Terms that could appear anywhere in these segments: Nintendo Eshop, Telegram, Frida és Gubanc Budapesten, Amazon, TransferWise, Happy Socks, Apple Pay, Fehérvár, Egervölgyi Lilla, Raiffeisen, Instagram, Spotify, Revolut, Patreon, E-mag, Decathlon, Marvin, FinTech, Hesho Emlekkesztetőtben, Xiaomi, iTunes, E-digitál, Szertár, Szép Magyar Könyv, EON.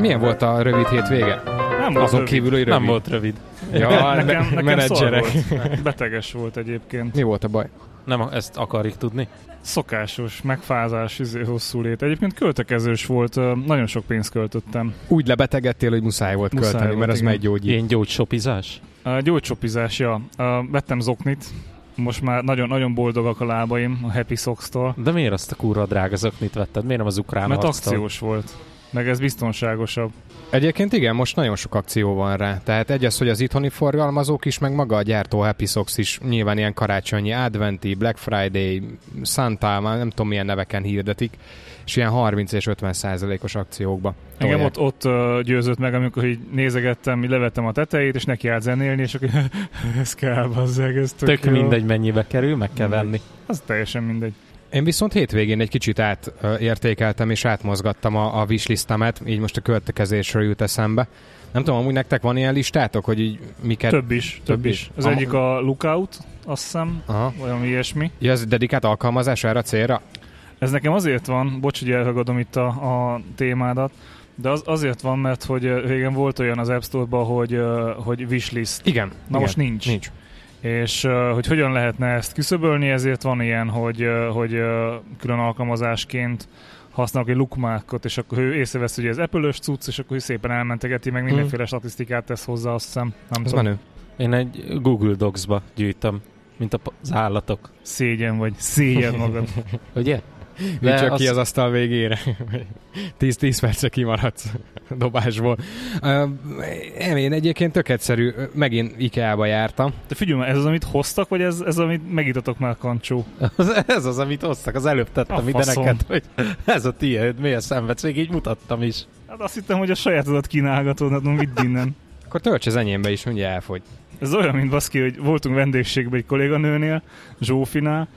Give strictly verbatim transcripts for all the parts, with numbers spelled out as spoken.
Milyen volt a rövid hétvége? Nem volt Azon kívül, rövid. Nem volt rövid. Ja, nekem nekem menedzserek. Volt. Beteges volt egyébként. Mi volt a baj? Nem, ezt akarjuk tudni. Szokásos, megfázás, izé, hosszú lét. Egyébként költekezős volt, nagyon sok pénzt költöttem. Úgy lebetegedtél, hogy muszáj volt muszáj költeni, volt, mert ez meggyógyít. Ilyen gyógyshopizás? Uh, gyógyshopizás, ja. Uh, vettem zoknit. Most már nagyon-nagyon boldogak a lábaim a Happy Socks-tól. De miért azt a kurva drága zoknit vetted? Miért nem az ukrán harctól? Mert akciós volt. Meg ez biztonságosabb. Egyébként igen, most nagyon sok akció van rá. Tehát egy az, hogy az itthoni forgalmazók is, meg maga a gyártó Happy Socks is nyilván ilyen karácsonyi, adventi, Black Friday, Santa, már nem tudom milyen neveken hirdetik, és ilyen harminc és ötven százalékos akciókba tolják. Igen, ott, ott győzött meg, amikor így nézegettem, így levettem a tetejét, és neki állt zenélni, és akkor ez kell, bazzeg, ez tök, tök mindegy, mennyibe kerül, meg kell mindegy. venni. Az teljesen mindegy. Én viszont hétvégén egy kicsit átértékeltem és átmozgattam a, a wishlistemet, így most a költekezésről jut eszembe. Nem tudom, amúgy nektek van ilyen listátok, hogy így miket... Több is, több is. is. Az Am- egyik a Lookout, azt hiszem, valami ilyesmi. Ja, ez dedikált alkalmazás erre a célra? Ez nekem azért van, bocs, hogy elragadom itt a, a témádat, de az azért van, mert hogy régen volt olyan az App Store-ban, hogy, hogy wishlist. Igen. Na igen. Most nincs. Nincs. És hogy hogyan lehetne ezt küszöbölni, ezért van ilyen, hogy, hogy külön alkalmazásként használok egy lukmákot, és akkor ő észrevesz, hogy ez Apple-ös cucc, és akkor szépen elmentegeti, meg mindenféle statisztikát tesz hozzá, azt hiszem. Nem tudom. Menő. Én egy Google Docs-ba gyűjtöm, mint az állatok. Szégyen vagy, szégyen magad. Ugye? Nincs csak az... ki az asztal végére. tíz-tíz percre kimaradsz dobásból. Uh, én egyébként tök egyszerű, megint IKEA-ba jártam. De figyelj, ez az, amit hoztak, vagy ez, ez amit megítatok már kancsó? Ez az, amit hoztak, az előbb tettem ide neked, hogy ez a tiéd, miért szenvedsz, még így mutattam is. Hát azt hittem, hogy a sajátodat kínálgatod, hát vidd innen. Akkor tölts az enyémbe is, mondja elfogy. Ez olyan, mint baszki, hogy voltunk vendégségben egy kolléganőnél, Zsófinál,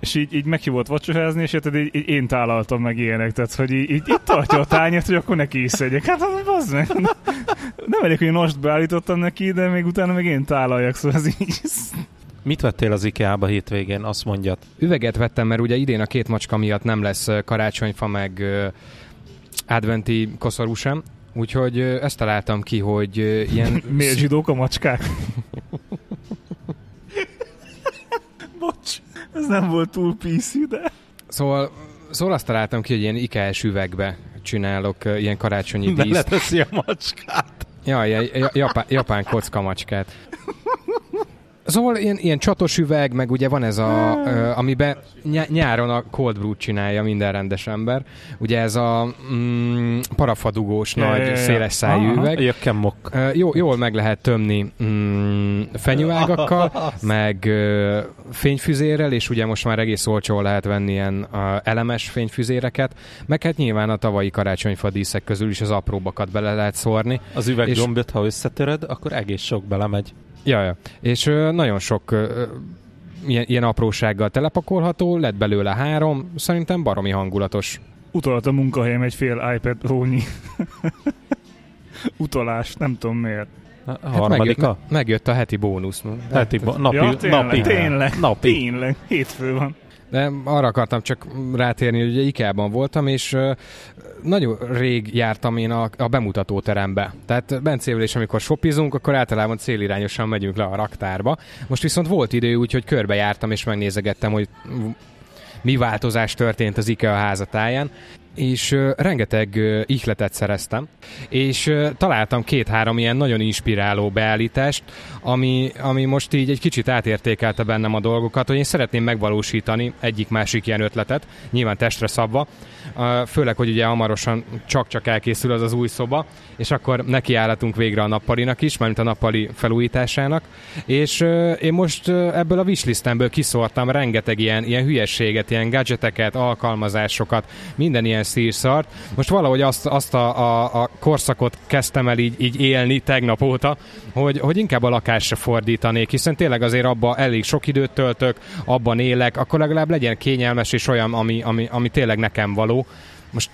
és így, így meghívott vacsorázni, és érted, így, így én tálaltam meg ilyenek, tehát, hogy így, így, így tartja a tányért, hogy akkor neki is szedjek. Hát az, az meg. Nem elég, hogy én most beállítottam neki, de még utána meg én tálaljak, szóval ez így. Mit vettél az IKEA-ba hétvégén, azt mondjad? Üveget vettem, mert ugye idén a két macska miatt nem lesz karácsonyfa, meg adventi koszorú sem, úgyhogy ezt találtam ki, hogy ilyen... Miért zsidók a macskák? Bocs, ez nem volt túl pé cé, de... Szóval, szóval azt találtam ki, hogy ilyen IKEA-s üvegbe csinálok ilyen karácsonyi díszt. Beleteszi a macskát. Ja, ilyen japán, japán kocka macskát. Szóval ilyen, ilyen csatos üveg, meg ugye van ez a... amiben nyáron a cold brew csinálja minden rendes ember. Ugye ez a mm, parafadugós, ja, nagy, ja, ja. széles szájú aha, üveg. Jökkemmok. Jó, jól meg lehet tömni mm, fenyőágakkal, meg ö, fényfüzérrel, és ugye most már egész olcsón lehet venni ilyen a, elemes fényfüzéreket, meg hát nyilván a tavalyi karácsonyfa díszek közül is az apróbbakat bele lehet szórni. Az üveggombot, ha összetöröd, akkor egész sok belemegy. Jaj, ja. És ö, nagyon sok ö, ilyen, ilyen aprósággal telepakolható, lett belőle három, szerintem baromi hangulatos. Utalt a munkahelyem egy fél iPad Pro-nyi. Utalás, nem tudom miért. A hát harmadika? Megjött, megjött a heti bónusz. Heti bo- napi, ja, tényleg, napi, tényleg, napi. Tényleg, hétfő van. De arra akartam csak rátérni, hogy ugye IKEA-ban voltam, és uh, nagyon rég jártam én a, a bemutatóterembe. Tehát Bencével is, amikor shopizunk, akkor általában célirányosan megyünk le a raktárba. Most viszont volt idő, úgyhogy körbejártam, és megnézegettem, hogy mi változás történt az IKEA házatáján. És uh, rengeteg uh, ihletet szereztem, és uh, találtam két-három ilyen nagyon inspiráló beállítást, ami, ami most így egy kicsit átértékelte bennem a dolgokat, hogy én szeretném megvalósítani egyik-másik ilyen ötletet, nyilván testre szabva, uh, főleg, hogy ugye hamarosan csak-csak elkészül az az új szoba, és akkor nekiállhatunk végre a nappalinak is, mármint a nappali felújításának, és uh, én most uh, ebből a wishlistemből kiszórtam rengeteg ilyen, ilyen hülyességet, ilyen gadgeteket, alkalmazásokat, minden ilyen szírszart. Most valahogy azt, azt a, a, a korszakot kezdtem el így, így élni tegnap óta, hogy, hogy inkább a lakásra fordítanék, hiszen tényleg azért abban elég sok időt töltök, abban élek, akkor legalább legyen kényelmes és olyan, ami, ami, ami tényleg nekem való. Most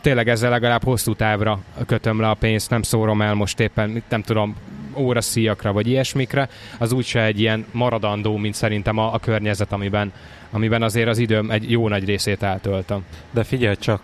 tényleg ezzel legalább hosszú távra kötöm le a pénzt, nem szórom el most éppen, nem tudom, óraszíjakra vagy ilyesmikre, az úgyse egy ilyen maradandó, mint szerintem a, a környezet, amiben, amiben azért az időm egy jó nagy részét eltöltöm. De figyelj csak,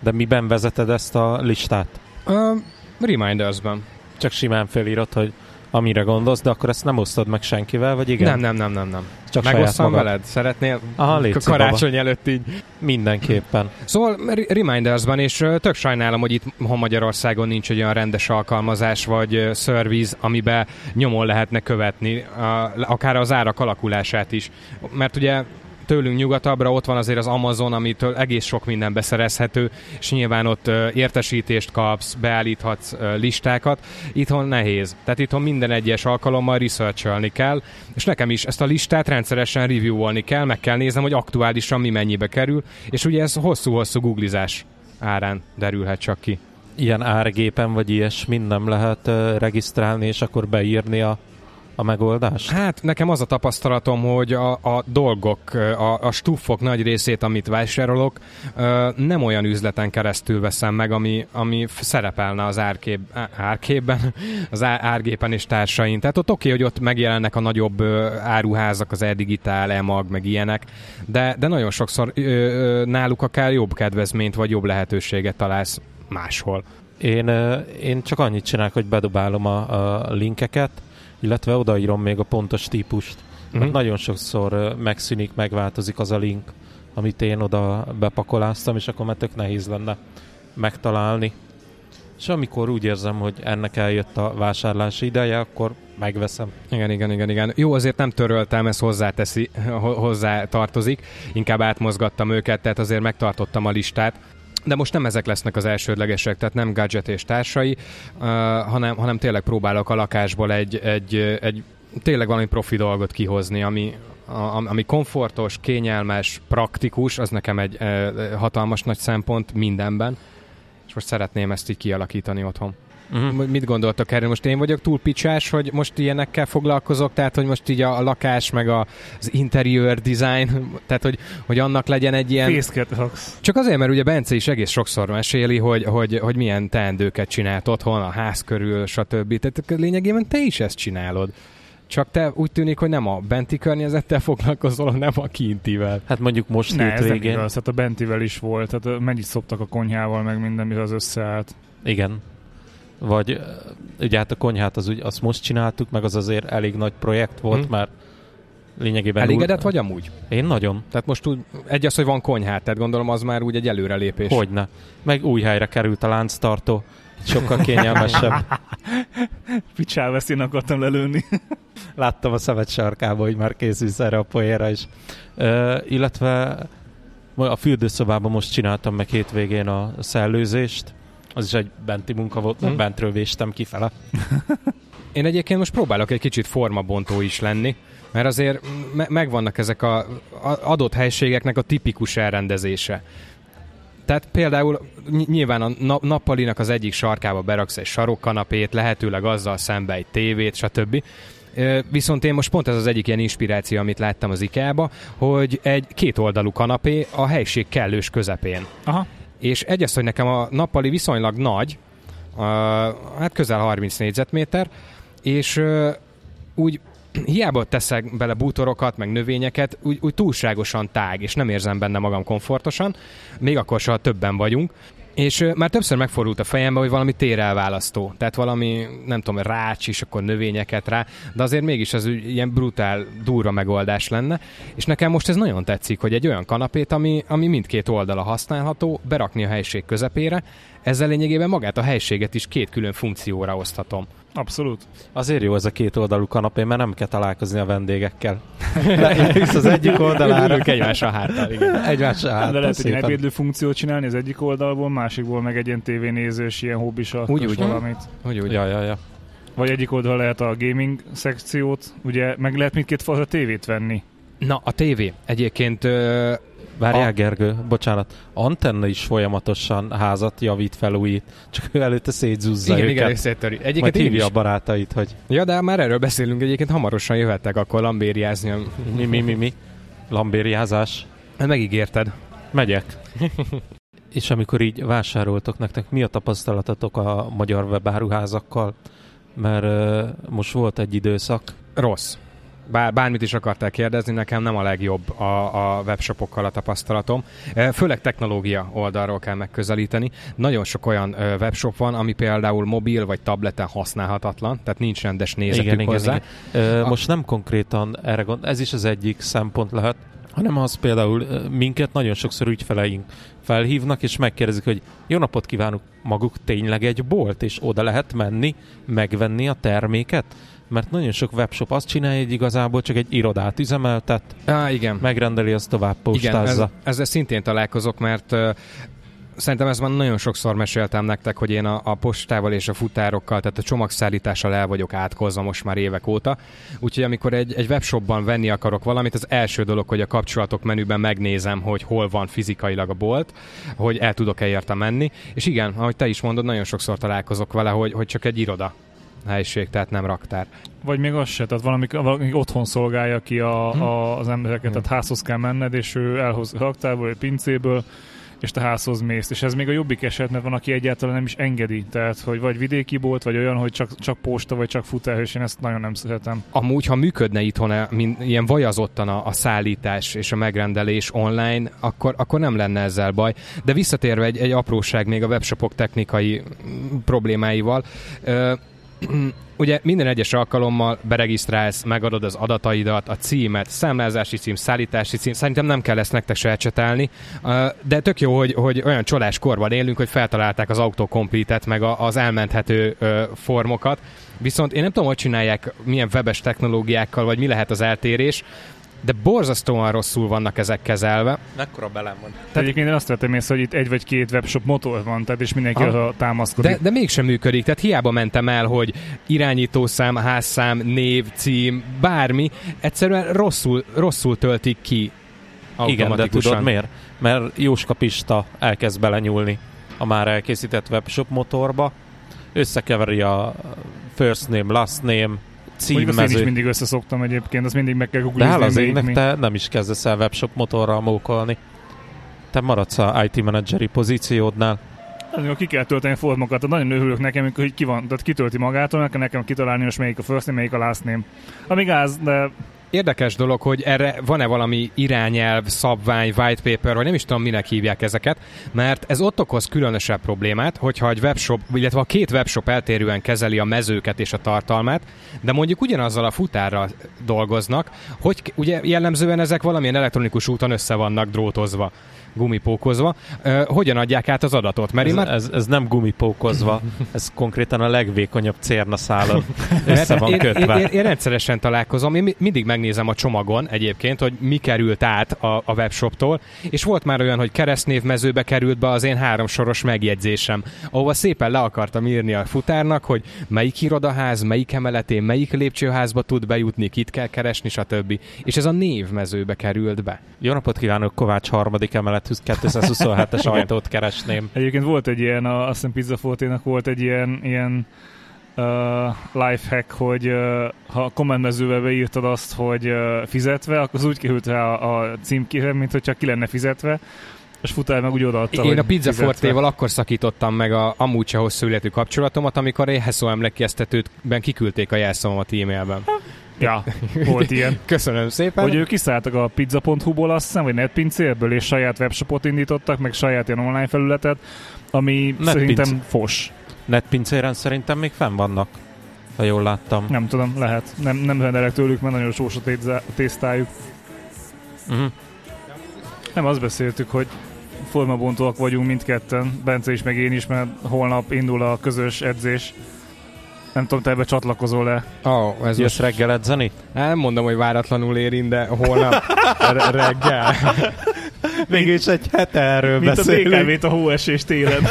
de miben vezeted ezt a listát? Um, Reminders-ben. Csak simán felírod, hogy amire gondolsz, de akkor ezt nem osztod meg senkivel, vagy igen? Nem, nem, nem, nem. nem. Csak megosztam veled. Szeretnél? Aha, létszik, karácsony baba. Előtt így. Mindenképpen. Szóval Reminders-ben, és tök sajnálom, hogy itt ha Magyarországon nincs egy olyan rendes alkalmazás, vagy szerviz, amiben nyomon lehetne követni a, akár az árak alakulását is. Mert ugye tőlünk nyugatabbra ott van azért az Amazon, amitől egész sok minden beszerezhető, és nyilván ott értesítést kapsz, beállíthatsz listákat. Itthon nehéz. Tehát itthon minden egyes alkalommal research-ölni kell, és nekem is ezt a listát rendszeresen review-olni kell, meg kell néznem, hogy aktuálisan mi mennyibe kerül, és ugye ez hosszú-hosszú googlizás árán derülhet csak ki. Ilyen árgépen vagy ilyesmin nem lehet uh, regisztrálni, és akkor beírni a a megoldás? Hát nekem az a tapasztalatom, hogy a, a dolgok, a, a stúfok nagy részét, amit vásárolok, nem olyan üzleten keresztül veszem meg, ami, ami szerepelne az árkép, árképben, az árgépen és társain. Tehát ott oké, hogy ott megjelennek a nagyobb áruházak, az E-digitál, E-mag, meg ilyenek, de, de nagyon sokszor náluk akár jobb kedvezményt vagy jobb lehetőséget találsz máshol. Én, én csak annyit csinálok, hogy bedobálom a, a linkeket, illetve odaírom még a pontos típust. Mm-hmm. Nagyon sokszor megszűnik, megváltozik az a link, amit én oda bepakoláztam, és akkor már tök nehéz lenne megtalálni. És amikor úgy érzem, hogy ennek eljött a vásárlási ideje, akkor megveszem. Igen, igen, igen, igen. Jó, azért nem töröltem, ez hozzáteszi, hozzá tartozik. Inkább átmozgattam őket, tehát azért megtartottam a listát. De most nem ezek lesznek az elsődlegesek, tehát nem gadget és társai, uh, hanem, hanem tényleg próbálok a lakásból egy, egy, egy tényleg valami profi dolgot kihozni, ami, a, ami komfortos, kényelmes, praktikus, az nekem egy uh, hatalmas nagy szempont mindenben, és most szeretném ezt így kialakítani otthon. Uh-huh. Mit gondoltok erről? Most én vagyok túl picsás, hogy most ilyenekkel foglalkozok, tehát hogy most így a, a lakás, meg a, az interior design, tehát hogy, hogy annak legyen egy ilyen... Fészkedhagsz. Csak azért, mert ugye Bence is egész sokszor meséli, hogy, hogy, hogy milyen teendőket csinált otthon, a ház körül, stb. Tehát lényegében te is ezt csinálod. Csak te úgy tűnik, hogy nem a benti környezettel foglalkozol, hanem a kintivel. Hát mondjuk most ne, hétvégén. Ne, ez nem igaz, hát a bentivel is volt, tehát mennyit szoptak a konyhával, meg minden, mire az összeállt. Igen. Vagy ugye hát a konyhát az, azt most csináltuk, meg az azért elég nagy projekt volt, hmm. már lényegében... Elégedett úgy... vagy amúgy? Én nagyon. Tehát most úgy, egy az, hogy van konyhát, tehát gondolom az már úgy egy előrelépés. Hogyne. Meg új helyre került a lánctartó, sokkal kényelmesebb. Picsával ezt én akartam lelőni. Láttam a szemed sarkába, hogy már készülsz erre a poénra is. Ö, illetve a fürdőszobában most csináltam meg hétvégén a szellőzést. Az is egy benti munka volt, nem hmm. bentről véstem kifele. Én egyébként most próbálok egy kicsit formabontó is lenni, mert azért me- megvannak ezek az adott helységeknek a tipikus elrendezése. Tehát például ny- nyilván a na- nappalinak az egyik sarkába beraksz egy sarokkanapét, lehetőleg azzal szembe egy tévét, stb. Viszont én most pont ez az egyik ilyen inspiráció, amit láttam az IKEA-ba, hogy egy kétoldalú kanapé a helység kellős közepén. Aha. És egyes, hogy nekem a nappali viszonylag nagy, uh, hát közel harminc négyzetméter, és uh, úgy hiába teszek bele bútorokat, meg növényeket, úgy, úgy túlságosan tág, és nem érzem benne magam komfortosan, még akkor se, ha többen vagyunk. És uh, már többször megfordult a fejembe, hogy valami térelválasztó, tehát valami, nem tudom, rács, és akkor növényeket rá, de azért mégis ez ilyen brutál, durva megoldás lenne, és nekem most ez nagyon tetszik, hogy egy olyan kanapét, ami, ami mindkét oldala használható, berakni a helység közepére, ezzel lényegében magát a helységet is két külön funkcióra oszthatom. Abszolút. Azért jó ez a két oldalú kanapé, mert nem kell találkozni a vendégekkel. Leülsz az egyik oldalára, egymás a háttal. Egymás a háttal. De lehet egy ebédlő funkciót csinálni az egyik oldalból, másikból meg egy ilyen tévénézős, ilyen hobbisartos valamit. Úgy, úgy. Ja, ja, ja. Vagy egyik oldal lehet a gaming szekciót, ugye meg lehet mindkét falra tévét venni. Na, a tévé egyébként... Ö... Várjál, a... Gergő, bocsánat, antenna is folyamatosan házat javít, felújít, csak ő előtte szétzúzza igen, őket. Igen, igen, széttöri. Egyébként majd hívja a barátait, hogy... Ja, de már erről beszélünk, egyébként hamarosan jöhettek akkor lambériázni. Mi, mi, mi, mi? Lambériázás. Megígérted. Megyek. És amikor így vásároltok nektek, mi a tapasztalatotok a magyar webáruházakkal? Mert uh, most volt egy időszak... Rossz. bár, bármit is akartál kérdezni, nekem nem a legjobb a, a webshopokkal a tapasztalatom. Főleg technológia oldalról kell megközelíteni. Nagyon sok olyan webshop van, ami például mobil vagy tableten használhatatlan, tehát nincs rendes nézetük igen, hozzá. Igen, igen. A... Most nem konkrétan erre gond, ez is az egyik szempont lehet, hanem az például minket nagyon sokszor ügyfeleink felhívnak, és megkérdezik, hogy jó napot kívánok, maguk tényleg egy bolt, és oda lehet menni, megvenni a terméket? Mert nagyon sok webshop azt csinálja, hogy igazából csak egy irodát üzemeltet, Á, igen. megrendeli, azt tovább postázza. Igen, ezzel szintén találkozok, mert... Szerintem ezt már nagyon sokszor meséltem nektek, hogy én a, a postával és a futárokkal, tehát a csomagszállítással el vagyok átkozva most már évek óta. Úgyhogy amikor egy, egy webshopban venni akarok valamit, az első dolog, hogy a kapcsolatok menüben megnézem, hogy hol van fizikailag a bolt, hogy el tudok-e érte menni. És igen, ahogy te is mondod, nagyon sokszor találkozok vele, hogy, hogy csak egy iroda helyiség, tehát nem raktár. Vagy még az se, tehát valami, valami otthon szolgálja ki a, hm. a, az embereket, hm. tehát házhoz kell menned, és ő elhoz raktárból, egy pincéből, és te házhoz mész. És ez még a jobbik eset, mert van, aki egyáltalán nem is engedi. Tehát, hogy vagy vidéki bolt, vagy olyan, hogy csak, csak posta, vagy csak futárhős, én ezt nagyon nem szeretem. Amúgy, ha működne itthon ilyen vajazottan a, a szállítás és a megrendelés online, akkor, akkor nem lenne ezzel baj. De visszatérve egy, egy apróság még a webshopok technikai problémáival, ö, ugye minden egyes alkalommal beregisztrálsz, megadod az adataidat, a címet, számlázási cím, szállítási cím, szerintem nem kell ezt nektek se elcsetálni, de tök jó, hogy, hogy olyan csalás korban élünk, hogy feltalálták az autocompletet, meg az elmenthető formokat, viszont én nem tudom, hogy csinálják, milyen webes technológiákkal, vagy mi lehet az eltérés, de borzasztóan rosszul vannak ezek kezelve. Mekkora belem van. Tehát egyébként én azt vettem észre, hogy itt egy vagy két webshop motor van, tehát és mindenki arra támaszkodik. De, de mégsem működik, tehát hiába mentem el, hogy irányítószám, házszám, név, cím, bármi, egyszerűen rosszul, rosszul töltik ki automatikusan. Igen, de tudod miért? Mert Jóska Pista elkezd belenyúlni a már elkészített webshop motorba, összekeveri a first name, last name, címmezőt. Én is mindig összeszoktam egyébként, azt mindig meg kell googlizni. De azért te nem is kezdesz el webshop motorral mókolni. Te maradsz a i té menedzseri pozíciódnál. Nagyon ki kell tölteni formokat, nagyon örülök nekem, amikor ki van, tehát kitölti magától, nekem, nekem kitalálni most melyik a first name, melyik a last name. Amíg az, de... Érdekes dolog, hogy erre van-e valami irányelv, szabvány, white paper, vagy nem is tudom, minek hívják ezeket, mert ez ott okoz különösebb problémát, hogyha egy webshop, illetve a két webshop eltérően kezeli a mezőket és a tartalmát, de mondjuk ugyanazzal a futárral dolgoznak, hogy ugye jellemzően ezek valamilyen elektronikus úton össze vannak drótozva, gumipókozva, uh, hogyan adják át az adatot? Mert ez, már... ez, ez nem gumipókozva, ez konkrétan a legvékonyabb cérnaszálon össze van kötve. Én, én, én rendszeresen találkozom, én mindig megnézem a csomagon egyébként, hogy mi került át a, a webshoptól, és volt már olyan, hogy keresztnévmezőbe került be az én háromsoros megjegyzésem, ahova szépen le akartam írni a futárnak, hogy melyik irodaház, melyik emeletén, melyik lépcsőházba tud bejutni, kit kell keresni, stb. És ez a névmezőbe került be. Jó napot kívánok, Kovács harmadik emelet kétszázhuszonhetes ajtót keresném. Egyébként volt egy ilyen, a, azt hiszem Pizza Forténak volt egy ilyen, ilyen uh, lifehack, hogy uh, ha a kommentmezőbe beírtad azt, hogy uh, fizetve, akkor az úgy kihűlt rá a, a címkére, mint hogyha ki lenne fizetve, és futál meg úgy odaadta. Én a Pizza Fortéval akkor szakítottam meg a amúgy se hosszú életű kapcsolatomat, amikor a Hesho Emlekkesztetőtben kiküldték a jelszavamat e-mailben. Ja, volt ilyen. Köszönöm szépen. Hogy ők kiszálltak a pizza pont hu-ból, azt hiszem, vagy NetPincérből, és saját webshopot indítottak, meg saját ilyen online felületet, ami Net szerintem pinc. fos. NetPincéren szerintem még fenn vannak, ha jól láttam. Nem tudom, lehet. Nem, nem rendelek tőlük, mert nagyon sós a tésztájuk. Uh-huh. Nem, azt beszéltük, hogy formabontóak vagyunk mindketten, Bence is, meg én is, mert holnap indul a közös edzés. Nem tudom, te ebbe csatlakozol-e? Oh, ez jössz most... reggel edzeni? Nem mondom, hogy váratlanul érint, de holnap re- reggel. Mégis egy hete erről mint beszélünk. Mint a dé ká vét a hóesés télen.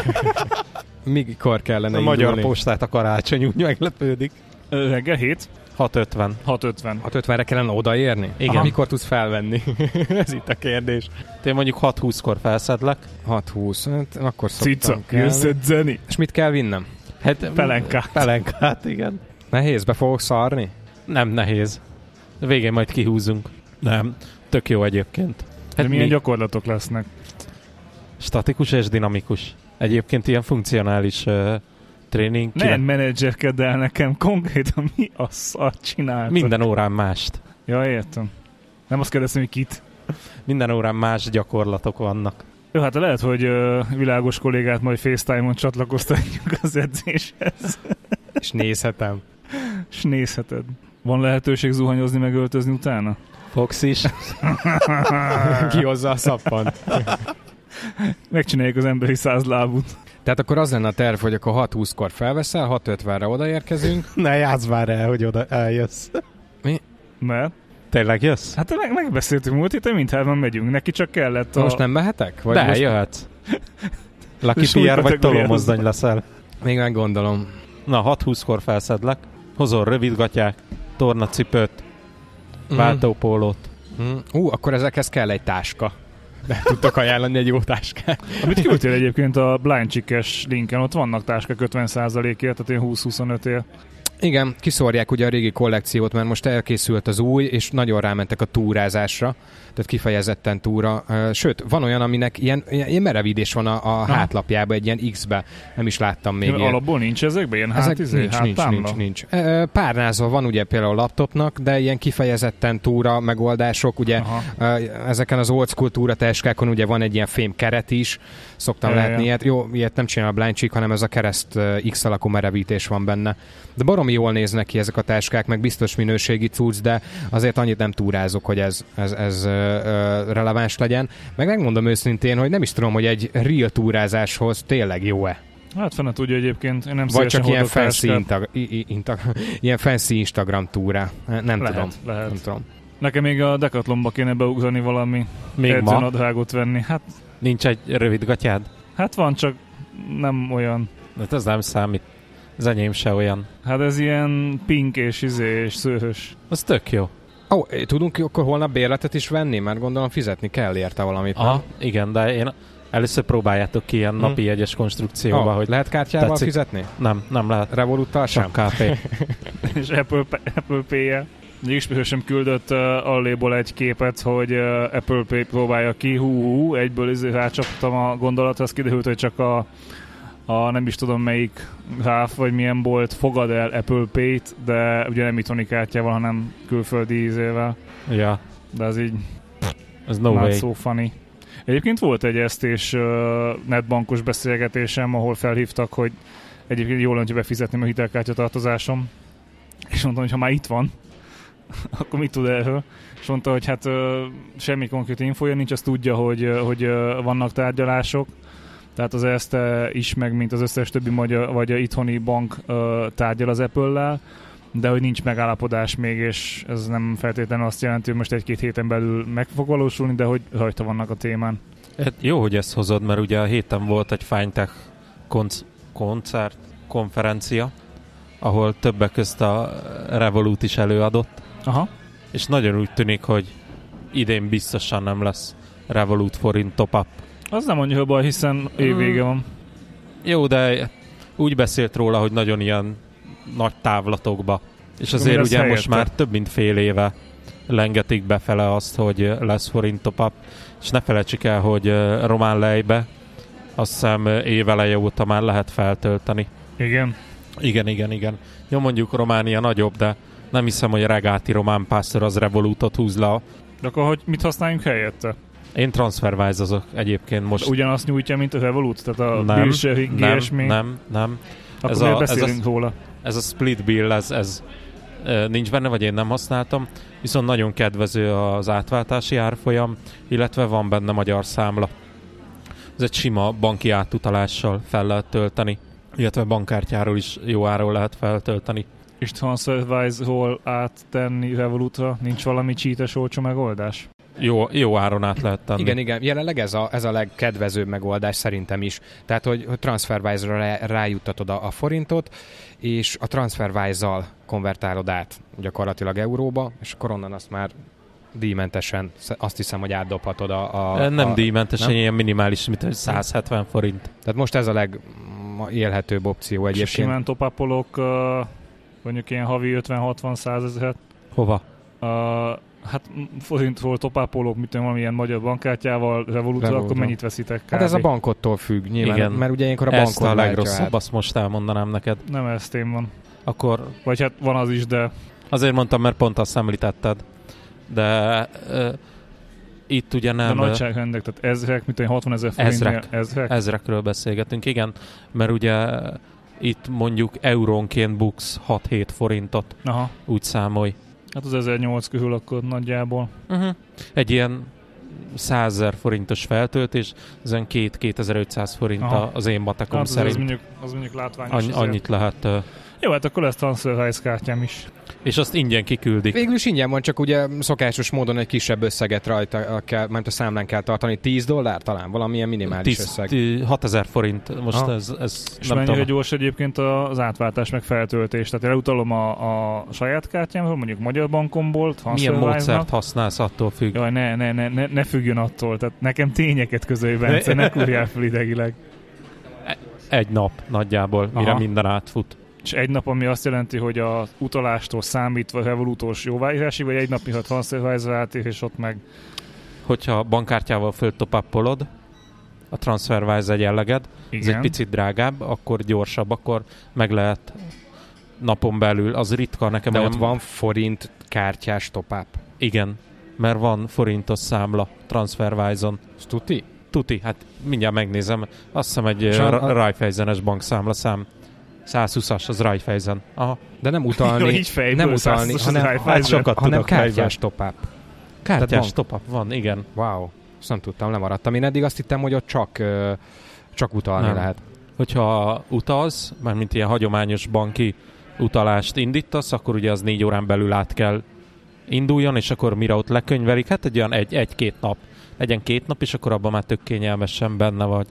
Mikor kellene a indulni? A Magyar Postát a karácsony úgy meglepődik. Reggel hét? hat ötven. hat ötven. hat ötvenre kellene odaérni? Igen. Aha. Mikor tudsz felvenni? Ez itt a kérdés. Én mondjuk hat húszkor felszedlek. hat húsz. Akkor szoktam Cica, kelni. Jössz edzeni? És mit kell vinnem? Hát, pelenkát. Pelenkát, igen. Nehéz, be fogok szarni? Nem nehéz. Végén majd kihúzunk. Nem. Tök jó egyébként. Hát milyen mi... gyakorlatok lesznek? Statikus és dinamikus. Egyébként ilyen funkcionális uh, tréning. Nem kilen... menedzserkedd el nekem, konkrétan mi a szart csináltad? Minden órán mást. Ja, értem. Nem azt kérdeztem, hogy kit. Minden órán más gyakorlatok vannak. Jó, hát lehet, hogy ö, világos kollégát majd FaceTime-on csatlakoztatjuk az edzéshez. És nézhetem. És nézheted. Van lehetőség zuhanyozni, megöltözni utána? Fogsz is. Kihozza a szappant. Megcsináljuk az emberi százlábút. Tehát akkor az lenne a terv, hogy akkor hat-húszkor felveszel, hat-ötvenre odaérkezünk. Ne játsz már el, hogy oda eljössz. Mi? Mert? Tényleg jössz? Hát meg, megbeszéltünk múlt héten, mindhárman megyünk. Neki csak kellett a... Most nem mehetek? Vagy de, most... jöhetsz. Lucky pé er vagy tolómozdony leszel. Még meggondolom. Na, hat-húszkor felszedlek. Hozol rövidgatyák, tornacipőt, mm. váltópólót. Mm. Ú, akkor ezekhez kell egy táska. De tudtok ajánlani egy jó táskát. Amit küldtél egyébként a Blind Chickes linken, ott vannak táskák ötven százalékért, tehát én húsz-huszonötért. Igen, kiszórják ugye a régi kollekciót, mert most elkészült az új, és nagyon rámentek a túrázásra, tehát kifejezetten túra. Sőt, van olyan, aminek ilyen, ilyen merevidés van a, a hátlapjában, egy ilyen X-be, nem is láttam még. De alapból nincs ezekben ilyen ezek hátizé, nincs, nincs, nincs, nincs. Párnázva van ugye például a laptopnak, de ilyen kifejezetten túra megoldások, ugye aha. Ezeken az old school túratáskákon ugye van egy ilyen fémkeret is, szoktam e, látni ilyet. Jó, ilyet nem csinál a Blind Chick, hanem ez a kereszt X alakú merevítés van benne. De baromi jól néznek ki ezek a táskák, meg biztos minőségi cucc, de azért annyit nem túrázok, hogy ez, ez, ez ö, ö, releváns legyen. Meg megmondom őszintén, hogy nem is tudom, hogy egy real túrázáshoz tényleg jó-e. Hát fennet tudja egyébként, én nem vagy csak ilyen fancy, intag, i, intag, ilyen fancy Instagram túra. Nem lehet, tudom. Lehet. Nem tudom. Nekem még a Decathlonba kéne beugrani valami. Még ma? Adhágot venni. Hát, nincs egy rövid gatyád? Hát van, csak nem olyan. Hát ez nem számít. Az enyém se olyan. Hát ez ilyen pink és izé és szőhös. Az tök jó. Ó, oh, tudunk akkor holnap bérletet is venni? Mert gondolom fizetni kell érte valamit. Aha, igen, de én először próbáljátok ki ilyen hmm. napi jegyes konstrukcióba, oh, hogy lehet kártyával tetszik. Fizetni? Nem, nem lehet. Revoluttal sem? ká pé. És Apple, Apple Pay-jel. Egyébként sem küldött uh, alléból egy képet, hogy uh, Apple Pay próbálja ki. Hú, hú egyből izé rácsaptam a gondolathoz, kiderült, hogy csak a a nem is tudom melyik ráf, vagy milyen bolt fogad el Apple Pay-t, de ugye nem itthoni kártyával, hanem külföldi ízével. Ja. De ez így ez no not way. So funny. Egyébként volt egy ezt és uh, netbankos beszélgetésem, ahol felhívtak, hogy egyébként jól lenne, hogy befizetném a hitelkártya tartozásom. És mondtam, hogy ha már itt van, akkor mit tud erről? És mondta, hogy hát uh, semmi konkrét infója nincs, azt tudja, hogy, uh, hogy uh, vannak tárgyalások. Tehát az ezt is, meg mint az összes többi magyar, vagy a itthoni bank ö, tárgyal az Apple-lel, de hogy nincs megállapodás még, és ez nem feltétlenül azt jelenti, hogy most egy-két héten belül meg fog valósulni, de hogy rajta vannak a témán. Hát jó, hogy ezt hozod, mert ugye a héten volt egy FinTech konc- koncert, konferencia, ahol többek közt a Revolut is előadott, aha. És nagyon úgy tűnik, hogy idén biztosan nem lesz Revolut forint top-up. Az nem mondja, hogy baj, hiszen évvége van. Jó, de úgy beszélt róla, hogy nagyon ilyen nagy távlatokba. És azért ugye most már több mint fél éve lengetik befele azt, hogy lesz forint top-up. És ne felejtsük el, hogy román lejbe azt hiszem éveleje óta már lehet feltölteni. Igen. Igen, igen, igen. Jó, mondjuk Románia nagyobb, de nem hiszem, hogy a regáti román pásztor az Revolutot húz le. De akkor hogy mit használjunk helyette? Én TransferWise azok egyébként most... Ugyanazt nyújtja, mint a Revolut? Tehát a nem, bírség, nem, ilyesmi? Nem, nem. Akkor ez miért a, beszélünk ez a, róla? Ez a split bill, ez, ez nincs benne, vagy én nem használtam. Viszont nagyon kedvező az átváltási árfolyam, illetve van benne magyar számla. Ez egy sima banki átutalással fel lehet tölteni, illetve bankkártyáról is jó áron lehet feltölteni. És TransferWise-ról áttenni Revolutra? Nincs valami csítes olcsó megoldás? Jó, jó áron át lehet tenni. Igen, igen. Jelenleg ez a, ez a legkedvezőbb megoldás szerintem is. Tehát, hogy TransferWise-ra rájuttatod a, a forintot, és a TransferWise-zal konvertálod át gyakorlatilag euróba, és akkor onnan azt már díjmentesen, azt hiszem, hogy átdobhatod a... a nem a, díjmentesen, nem? Ilyen minimális, mint száz hetven forint. Tehát most ez a legélhetőbb opció egyébként. És simán topapolok uh, mondjuk ilyen havi ötven-hatvan száz ezeret. Hova? Uh, Hát forintról topápolok, mint olyan valamilyen magyar bankkártyával, Revolutra, akkor mennyit veszitek kb? Hát ez a bankottól függ nyilván, igen. Mert ugye ilyenkor a bankot látja. Ezt a legrosszabb, azt most elmondanám neked. Nem ezt én van. Akkor... Vagy hát van az is, de... Azért mondtam, mert pont azt említetted. de uh, itt ugye nem... De nagyságrendek, tehát ezrek, mint olyan hatvanezer forintnél ezrek. Ezrekről beszélgetünk, igen, mert ugye itt mondjuk eurónként buksz hat-hét forintot, aha, úgy számolj. Hát az ezernyolc körül akkor nagyjából. Uh-huh. Egy ilyen százezer forintos feltöltés, az olyan két-kétezer-ötszáz forint, aha, az én matekom hát szerint. Az mondjuk, az mondjuk látványos. Anny- annyit lehet... Uh, Jó, hát akkor lesz TransferWise kártyám is. És azt ingyen kiküldik. Végül is ingyen van, csak ugye szokásos módon egy kisebb összeget rajta kell, mert a számlán kell tartani. tíz dollár talán, valamilyen minimális tíz, összeg. hatezer forint. Most ez, ez és nem mennyire tudom. Gyors egyébként az átváltás meg feltöltés. Tehát én utalom a, a saját kártyámról, mondjuk Magyar Bankomból. Milyen módszert használsz, attól függ. Jaj, ne, ne, ne, ne, ne függjön attól. Tehát nekem tényeket közölj, Bence, ne kurjál fel idegileg. Egy nap nagyjából, mire aha, minden átfut. És egy nap, ami azt jelenti, hogy az utalástól számítva Revolutós jóváírásig, vagy egy nap, miha TransferWise-ra átér, és ott meg... Hogyha bankkártyával föltopappolod a TransferWise egyenleged, igen, ez egy picit drágább, akkor gyorsabb, akkor meg lehet napon belül. Az ritka nekem... De olyan... ott van forint kártyás top-up. Igen, mert van forintos számla TransferWise-on. Ez tuti? Tuti, hát mindjárt megnézem. Azt hiszem egy r- Raiffeisen-es bankszámlaszám. százhúszas az Raiffeisen. Aha. De nem utalni, no, fejből, nem utalni, hanem, hát sokat hanem kártyás top-up. Kártyás top-up van, igen. Wow, azt nem tudtam, nem maradtam. Én eddig azt hittem, hogy ott csak, csak utalni nem lehet. Hogyha utalsz, mert mint ilyen hagyományos banki utalást indítasz, akkor ugye az négy órán belül át kell induljon, és akkor mire ott lekönyvelik, hát egy olyan egy, egy-két nap. Legyen két nap, és akkor abban már tök kényelmesen benne vagy.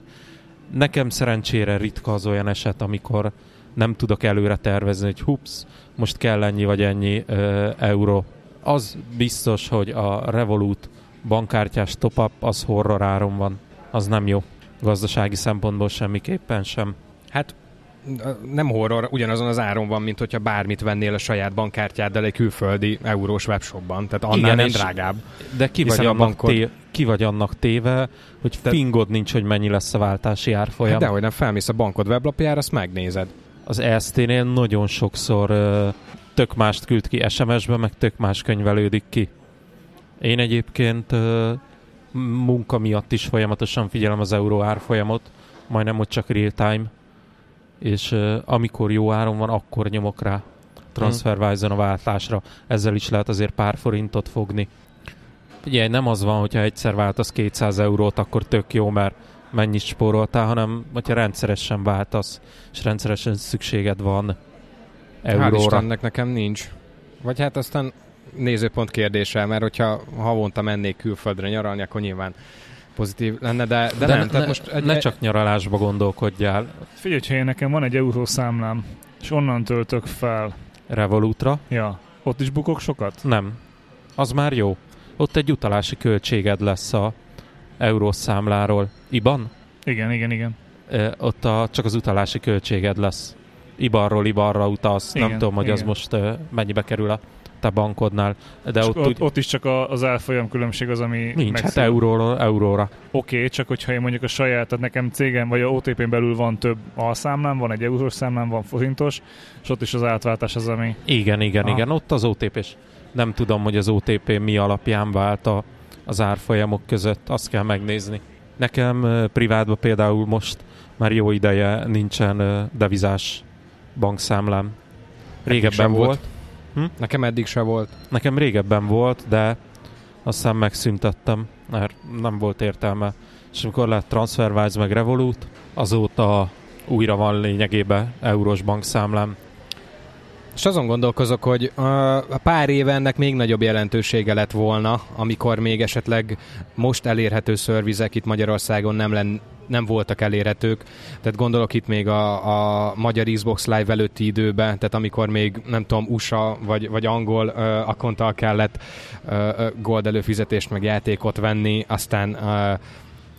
Nekem szerencsére ritka az olyan eset, amikor nem tudok előre tervezni, hogy hups, most kell ennyi vagy ennyi ö, euró. Az biztos, hogy a Revolut bankkártyás top-up az horror áron van. Az nem jó. Gazdasági szempontból semmiképpen sem. Hát nem horror, ugyanazon az áron van, mint hogyha bármit vennél a saját bankkártyáddal egy külföldi eurós webshopban. Tehát annál nem drágább. De ki vagy, bankod... té... ki vagy annak téve, hogy Te... fingod nincs, hogy mennyi lesz a váltási árfolyam. Hát dehogy nem, felmész a bankod weblapjára, azt megnézed. Az e es té-nél nagyon sokszor ö, tök mást küld ki es em es-ben, meg tök más könyvelődik ki. Én egyébként ö, munka miatt is folyamatosan figyelem az euró árfolyamot, majdnem ott csak real time, és ö, amikor jó áron van, akkor nyomok rá TransferWise-on a váltásra. Ezzel is lehet azért pár forintot fogni. Ugye nem az van, hogyha egyszer váltasz kétszáz eurót, akkor tök jó, mert mennyit spóroltál, hanem hogyha rendszeresen váltasz, és rendszeresen szükséged van euróra. Hál' Istennek nekem nincs. Vagy hát aztán nézőpont kérdése, mert hogyha havonta mennék külföldre nyaralni, akkor nyilván pozitív lenne, de, de, de nem. Ne, tehát most egy... ne csak nyaralásba gondolkodjál. Figyelj, hogy nekem van egy euró számlám, és onnan töltök fel. Revolutra? Ja. Ott is bukok sokat? Nem. Az már jó. Ott egy utalási költséged lesz a eurószámláról. i bé á en? Igen, igen, igen. E, ott a, csak az utalási költséged lesz. i bé á en-ról i bé á en-ra utalsz. Igen, nem tudom, hogy igen, az most uh, mennyibe kerül a te bankodnál. De ott, ott, úgy... ott is csak a, az árfolyam különbség az, ami nincs, megszűnt. Hát euróról, euróra. Oké, okay, csak hogyha én mondjuk a saját, tehát nekem cégem vagy a o té pén belül van több alszámlám, van egy eurós számlám, van forintos, és ott is az átváltás az, ami... Igen, igen, aha, igen. Ott az o té pés. Nem tudom, hogy az o té pé mi alapján vált a, az árfolyamok között. Azt kell megnézni. Nekem privátban például most már jó ideje nincsen devizás bankszámlám. Régebben volt. volt. Hm? Nekem eddig se volt. Nekem régebben volt, de aztán megszüntettem, mert nem volt értelme. És amikor lett TransferWise meg Revolut, azóta újra van lényegében eurós bankszámlám. És azon gondolkozok, hogy a pár éve ennek még nagyobb jelentősége lett volna, amikor még esetleg most elérhető szervizek itt Magyarországon nem, len, nem voltak elérhetők. Tehát gondolok itt még a, a magyar Xbox Live előtti időben, tehát amikor még nem tudom, u es á vagy, vagy angol uh, akkonttal kellett uh, gold előfizetést meg játékot venni, aztán uh,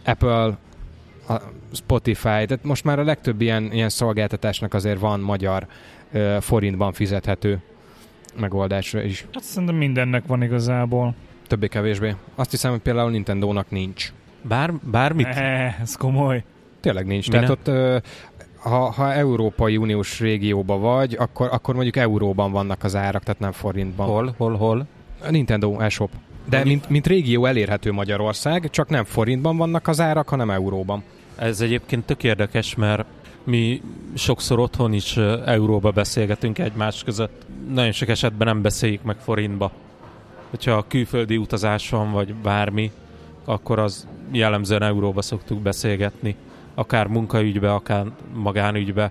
Apple, a Spotify, tehát most már a legtöbb ilyen, ilyen szolgáltatásnak azért van magyar forintban fizethető megoldásra is. Hát szerintem mindennek van igazából. Többé-kevésbé. Azt hiszem, hogy például Nintendónak nincs. Bár, bármit? Eee, ez komoly. Tényleg nincs. Mi tehát nem? Ott, ha, ha Európai Uniós régióban vagy, akkor, akkor mondjuk euróban vannak az árak, tehát nem forintban. Hol, hol, hol? A Nintendo Eshop. De Annyi... mint, mint régió elérhető Magyarország, csak nem forintban vannak az árak, hanem euróban. Ez egyébként tök érdekes, mert mi sokszor otthon is euróba beszélgetünk egymás között. Nagyon sok esetben nem beszéljük meg forintba. Hogyha a külföldi utazás van, vagy bármi, akkor az jellemzően euróba szoktuk beszélgetni. Akár munkaügybe, akár magánügybe.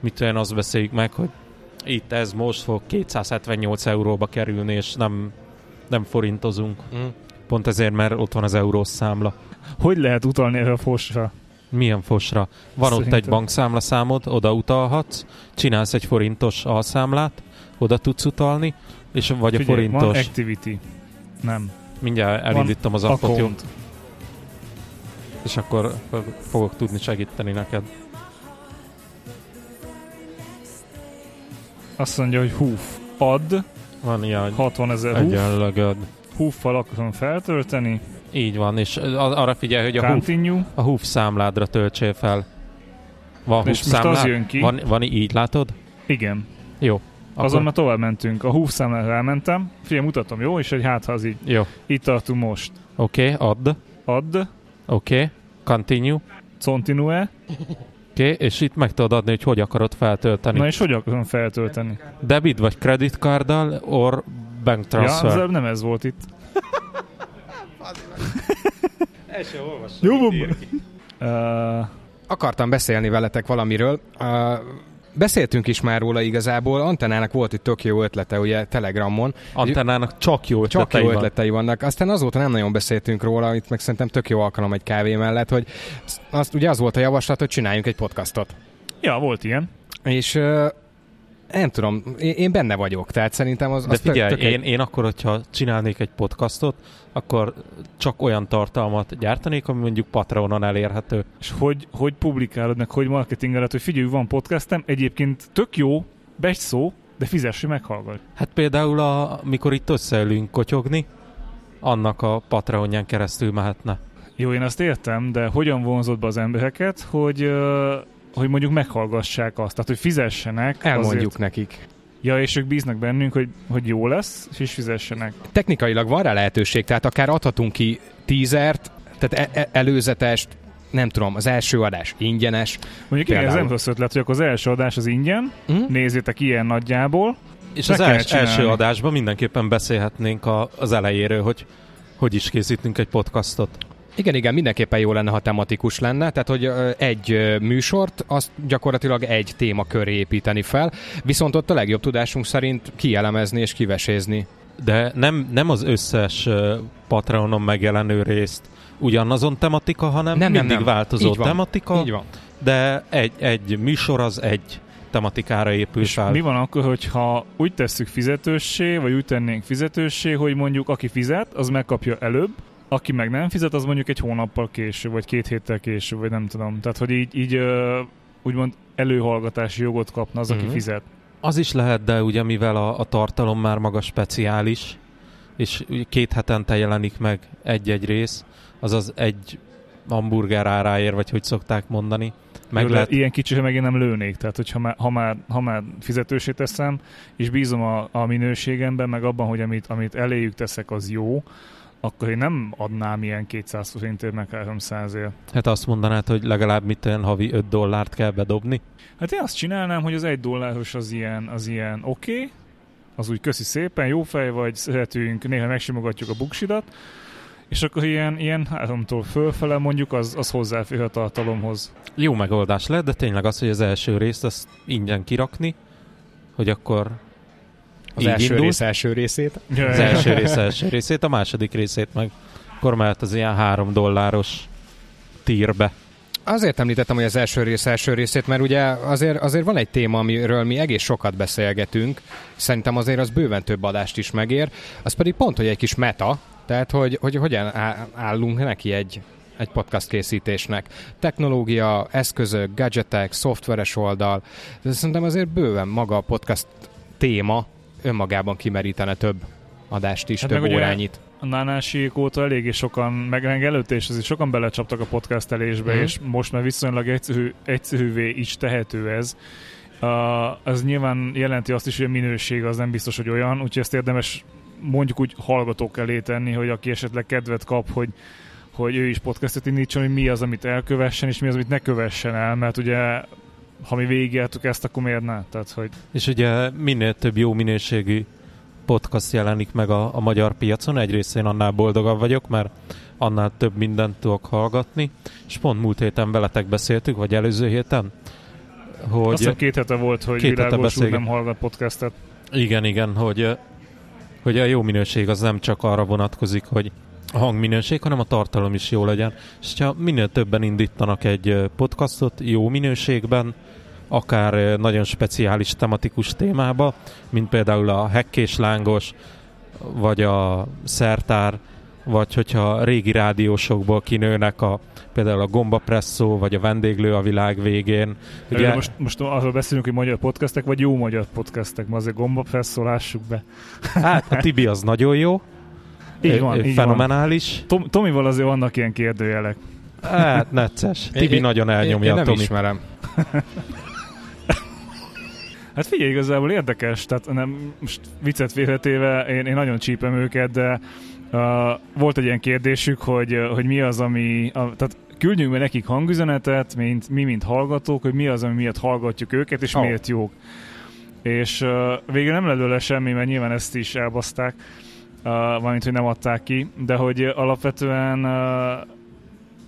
Mit olyan azt beszéljük meg, hogy itt ez most fog kétszázhetvennyolc euróba kerülni, és nem, nem forintozunk. Mm. Pont ezért, mert ott van az eurós számla. Hogy lehet utalni erre a fosra? Milyen fosra? Van Szerintem. Ott egy bankszámlaszámod, oda utalhatsz, csinálsz egy forintos alszámlát, oda tudsz utalni, és vagy Figyelj, a forintos... Van activity. Nem. Mindjárt elindítom az appot, jó? És akkor fogok tudni segíteni neked. Azt mondja, hogy húf ad. Van ilyen. hatvanezer húf. Egyenleged. Húffal akarom feltölteni. Így van, és arra figyelj, hogy a húf, a húf számládra töltsél fel. Van húf számlád? Van, van így, látod? Igen. Jó. Akkor... Azon már tovább mentünk. A húf számlára elmentem. Figyelj, mutatom, jó? És egy hátha az így. Jó. Itt tartunk most. Oké, okay, add. Add. Oké, okay. Continue. Continue. Oké, okay, és itt meg tudod adni, hogy hogy akarod feltölteni. Na és hogy akarom feltölteni? Debit vagy credit carddal, or bank transfer. Ja, nem ez volt itt. El sem olvasom. uh... Akartam beszélni veletek valamiről. Uh, beszéltünk is már róla igazából. Antennának volt itt tök jó ötlete, ugye Telegramon. Antennának csak jó ötletei, csak jó ötletei van. vannak. Aztán azóta nem nagyon beszéltünk róla, itt meg szerintem tök jó alkalom egy kávé mellett, hogy azt, ugye az volt a javaslat, hogy csináljunk egy podcastot. Ja, volt ilyen. És... Uh, nem tudom, én benne vagyok, tehát szerintem az... De az figyelj, tök, tök én, én akkor, hogyha csinálnék egy podcastot, akkor csak olyan tartalmat gyártanék, ami mondjuk Patreonon elérhető. És hogy, hogy publikálod meg, hogy marketingeled, hogy figyelj, van podcastem, egyébként tök jó, begy szó, de fizess, hogy meghallgass. Hát például, amikor itt összeülünk kotyogni, annak a Patreonján keresztül mehetne. Jó, én azt értem, de hogyan vonzod be az embereket, hogy... Uh... hogy mondjuk meghallgassák azt, tehát hogy fizessenek. Elmondjuk azért nekik. Ja, és ők bíznak bennünk, hogy, hogy jó lesz, és fizessenek. Technikailag van rá lehetőség, tehát akár adhatunk ki teasert, tehát e- e- előzetest, nem tudom, az első adás ingyenes. Mondjuk igen, ez nem rossz ötlet, hogy akkor az első adás az ingyen, mm? nézzétek ilyen nagyjából. És az els- első adásban mindenképpen beszélhetnénk a, az elejéről, hogy hogy is készítünk egy podcastot. Igen, igen, mindenképpen jó lenne, ha tematikus lenne, tehát hogy egy műsort, azt gyakorlatilag egy téma köré építeni fel, viszont ott a legjobb tudásunk szerint kielemezni és kivesézni. De nem, nem az összes Patreonon megjelenő részt ugyanazon tematika, hanem nem, mindig nem, nem. változó így van, tematika, így van. De egy, egy műsor az egy tematikára épül és fel. Mi van akkor, hogyha úgy tesszük fizetőssé, vagy úgy tennénk fizetőssé, hogy mondjuk aki fizet, az megkapja előbb, aki meg nem fizet, az mondjuk egy hónappal később, vagy két héttel később, vagy nem tudom. Tehát, hogy így, így úgymond előhallgatási jogot kapna az, aki mm-hmm. fizet. Az is lehet, de ugye mivel a, a tartalom már maga speciális, és két hetente jelenik meg egy-egy rész, azaz egy hamburger áráért, vagy hogy szokták mondani. Meg Jö, lehet... Ilyen kicsi, hogy meg én nem lőnék. Tehát, hogy ha már, ha már, ha már fizetősé teszem, és bízom a, a minőségemben, meg abban, hogy amit, amit eléjük teszek, az jó, akkor én nem adnám ilyen kétszáz forintért, meg háromszázért. Hát azt mondanád, hogy legalább mit olyan havi öt dollárt kell bedobni? Hát én azt csinálnám, hogy az egy dolláros az ilyen, az ilyen oké, okay, az úgy köszi szépen, jó fej vagy, szeretünk, néha megsimogatjuk a buksidat, és akkor ilyen, ilyen háromtól fölfele mondjuk az, az hozzáfér a tartalomhoz. Jó megoldás lett, de tényleg az, hogy az első részt azt ingyen kirakni, hogy akkor... Az első rész első részét. Az első rész első részét, a második részét meg akkor mellett az ilyen három dolláros tírbe. Azért említettem, hogy az első rész első részét, mert ugye azért, azért van egy téma, amiről mi egész sokat beszélgetünk. Szerintem azért az bőven több adást is megér. Az pedig pont, hogy egy kis meta, tehát hogy, hogy hogyan állunk neki egy, egy podcast készítésnek. Technológia, eszközök, gadgetek, szoftveres oldal. De szerintem azért bőven maga a podcast téma önmagában kimerítene több adást is, hát több órányit. A nánásiék óta eléggé sokan, meg előtt és azért sokan belecsaptak a podcastelésbe, mm-hmm. és most már viszonylag egyszerű, egyszerűvé is tehető ez. Uh, ez nyilván jelenti azt is, hogy a minőség az nem biztos, hogy olyan, úgyhogy ezt érdemes mondjuk úgy hallgatók elé tenni, hogy aki esetleg kedvet kap, hogy, hogy ő is podcastot indítson, hogy mi az, amit elkövessen, és mi az, amit ne kövessen el, mert ugye ha mi végigjártuk ezt, akkor miért ne? Tehát, hogy... És ugye minél több jó minőségű podcast jelenik meg a, a magyar piacon, egyrészt én annál boldogabb vagyok, mert annál több mindent tudok hallgatni, és pont múlt héten veletek beszéltük, vagy előző héten, hogy... Aztán két hete volt, hogy Világos úr nem hallgat podcastet. Igen, igen, hogy, hogy a jó minőség az nem csak arra vonatkozik, hogy a hangminőség, hanem a tartalom is jó legyen. És ha minél többen indítanak egy podcastot jó minőségben, akár nagyon speciális tematikus témába, mint például a Hekkés Lángos, vagy a Szertár, vagy hogyha régi rádiósokból kinőnek a, például a Gombapresszó, vagy a Vendéglő a világ végén. Ugye... Most, most arról beszélünk, hogy magyar podcastek, vagy jó magyar podcastek, ma azért Gombapresszó, lássuk be. Hát a Tibi az nagyon jó. Így van, így fenomenális. Van. Tom, Tomival azért vannak ilyen kérdőjelek. Hát necces. Tibi én, nagyon elnyomja a Tomi. Én nem ismerem. Hát figyelj, igazából érdekes, tehát nem, most viccet félretéve, én, én nagyon csípem őket, de uh, volt egy ilyen kérdésük, hogy, hogy mi az, ami, a, tehát küldjünk be nekik hangüzenetet, mint, mi mint hallgatók, hogy mi az, ami miatt hallgatjuk őket, és oh. miért jók. És uh, végül nem lett belőle semmi, mert nyilván ezt is elbaszták, uh, valamint, hogy nem adták ki, de hogy alapvetően uh,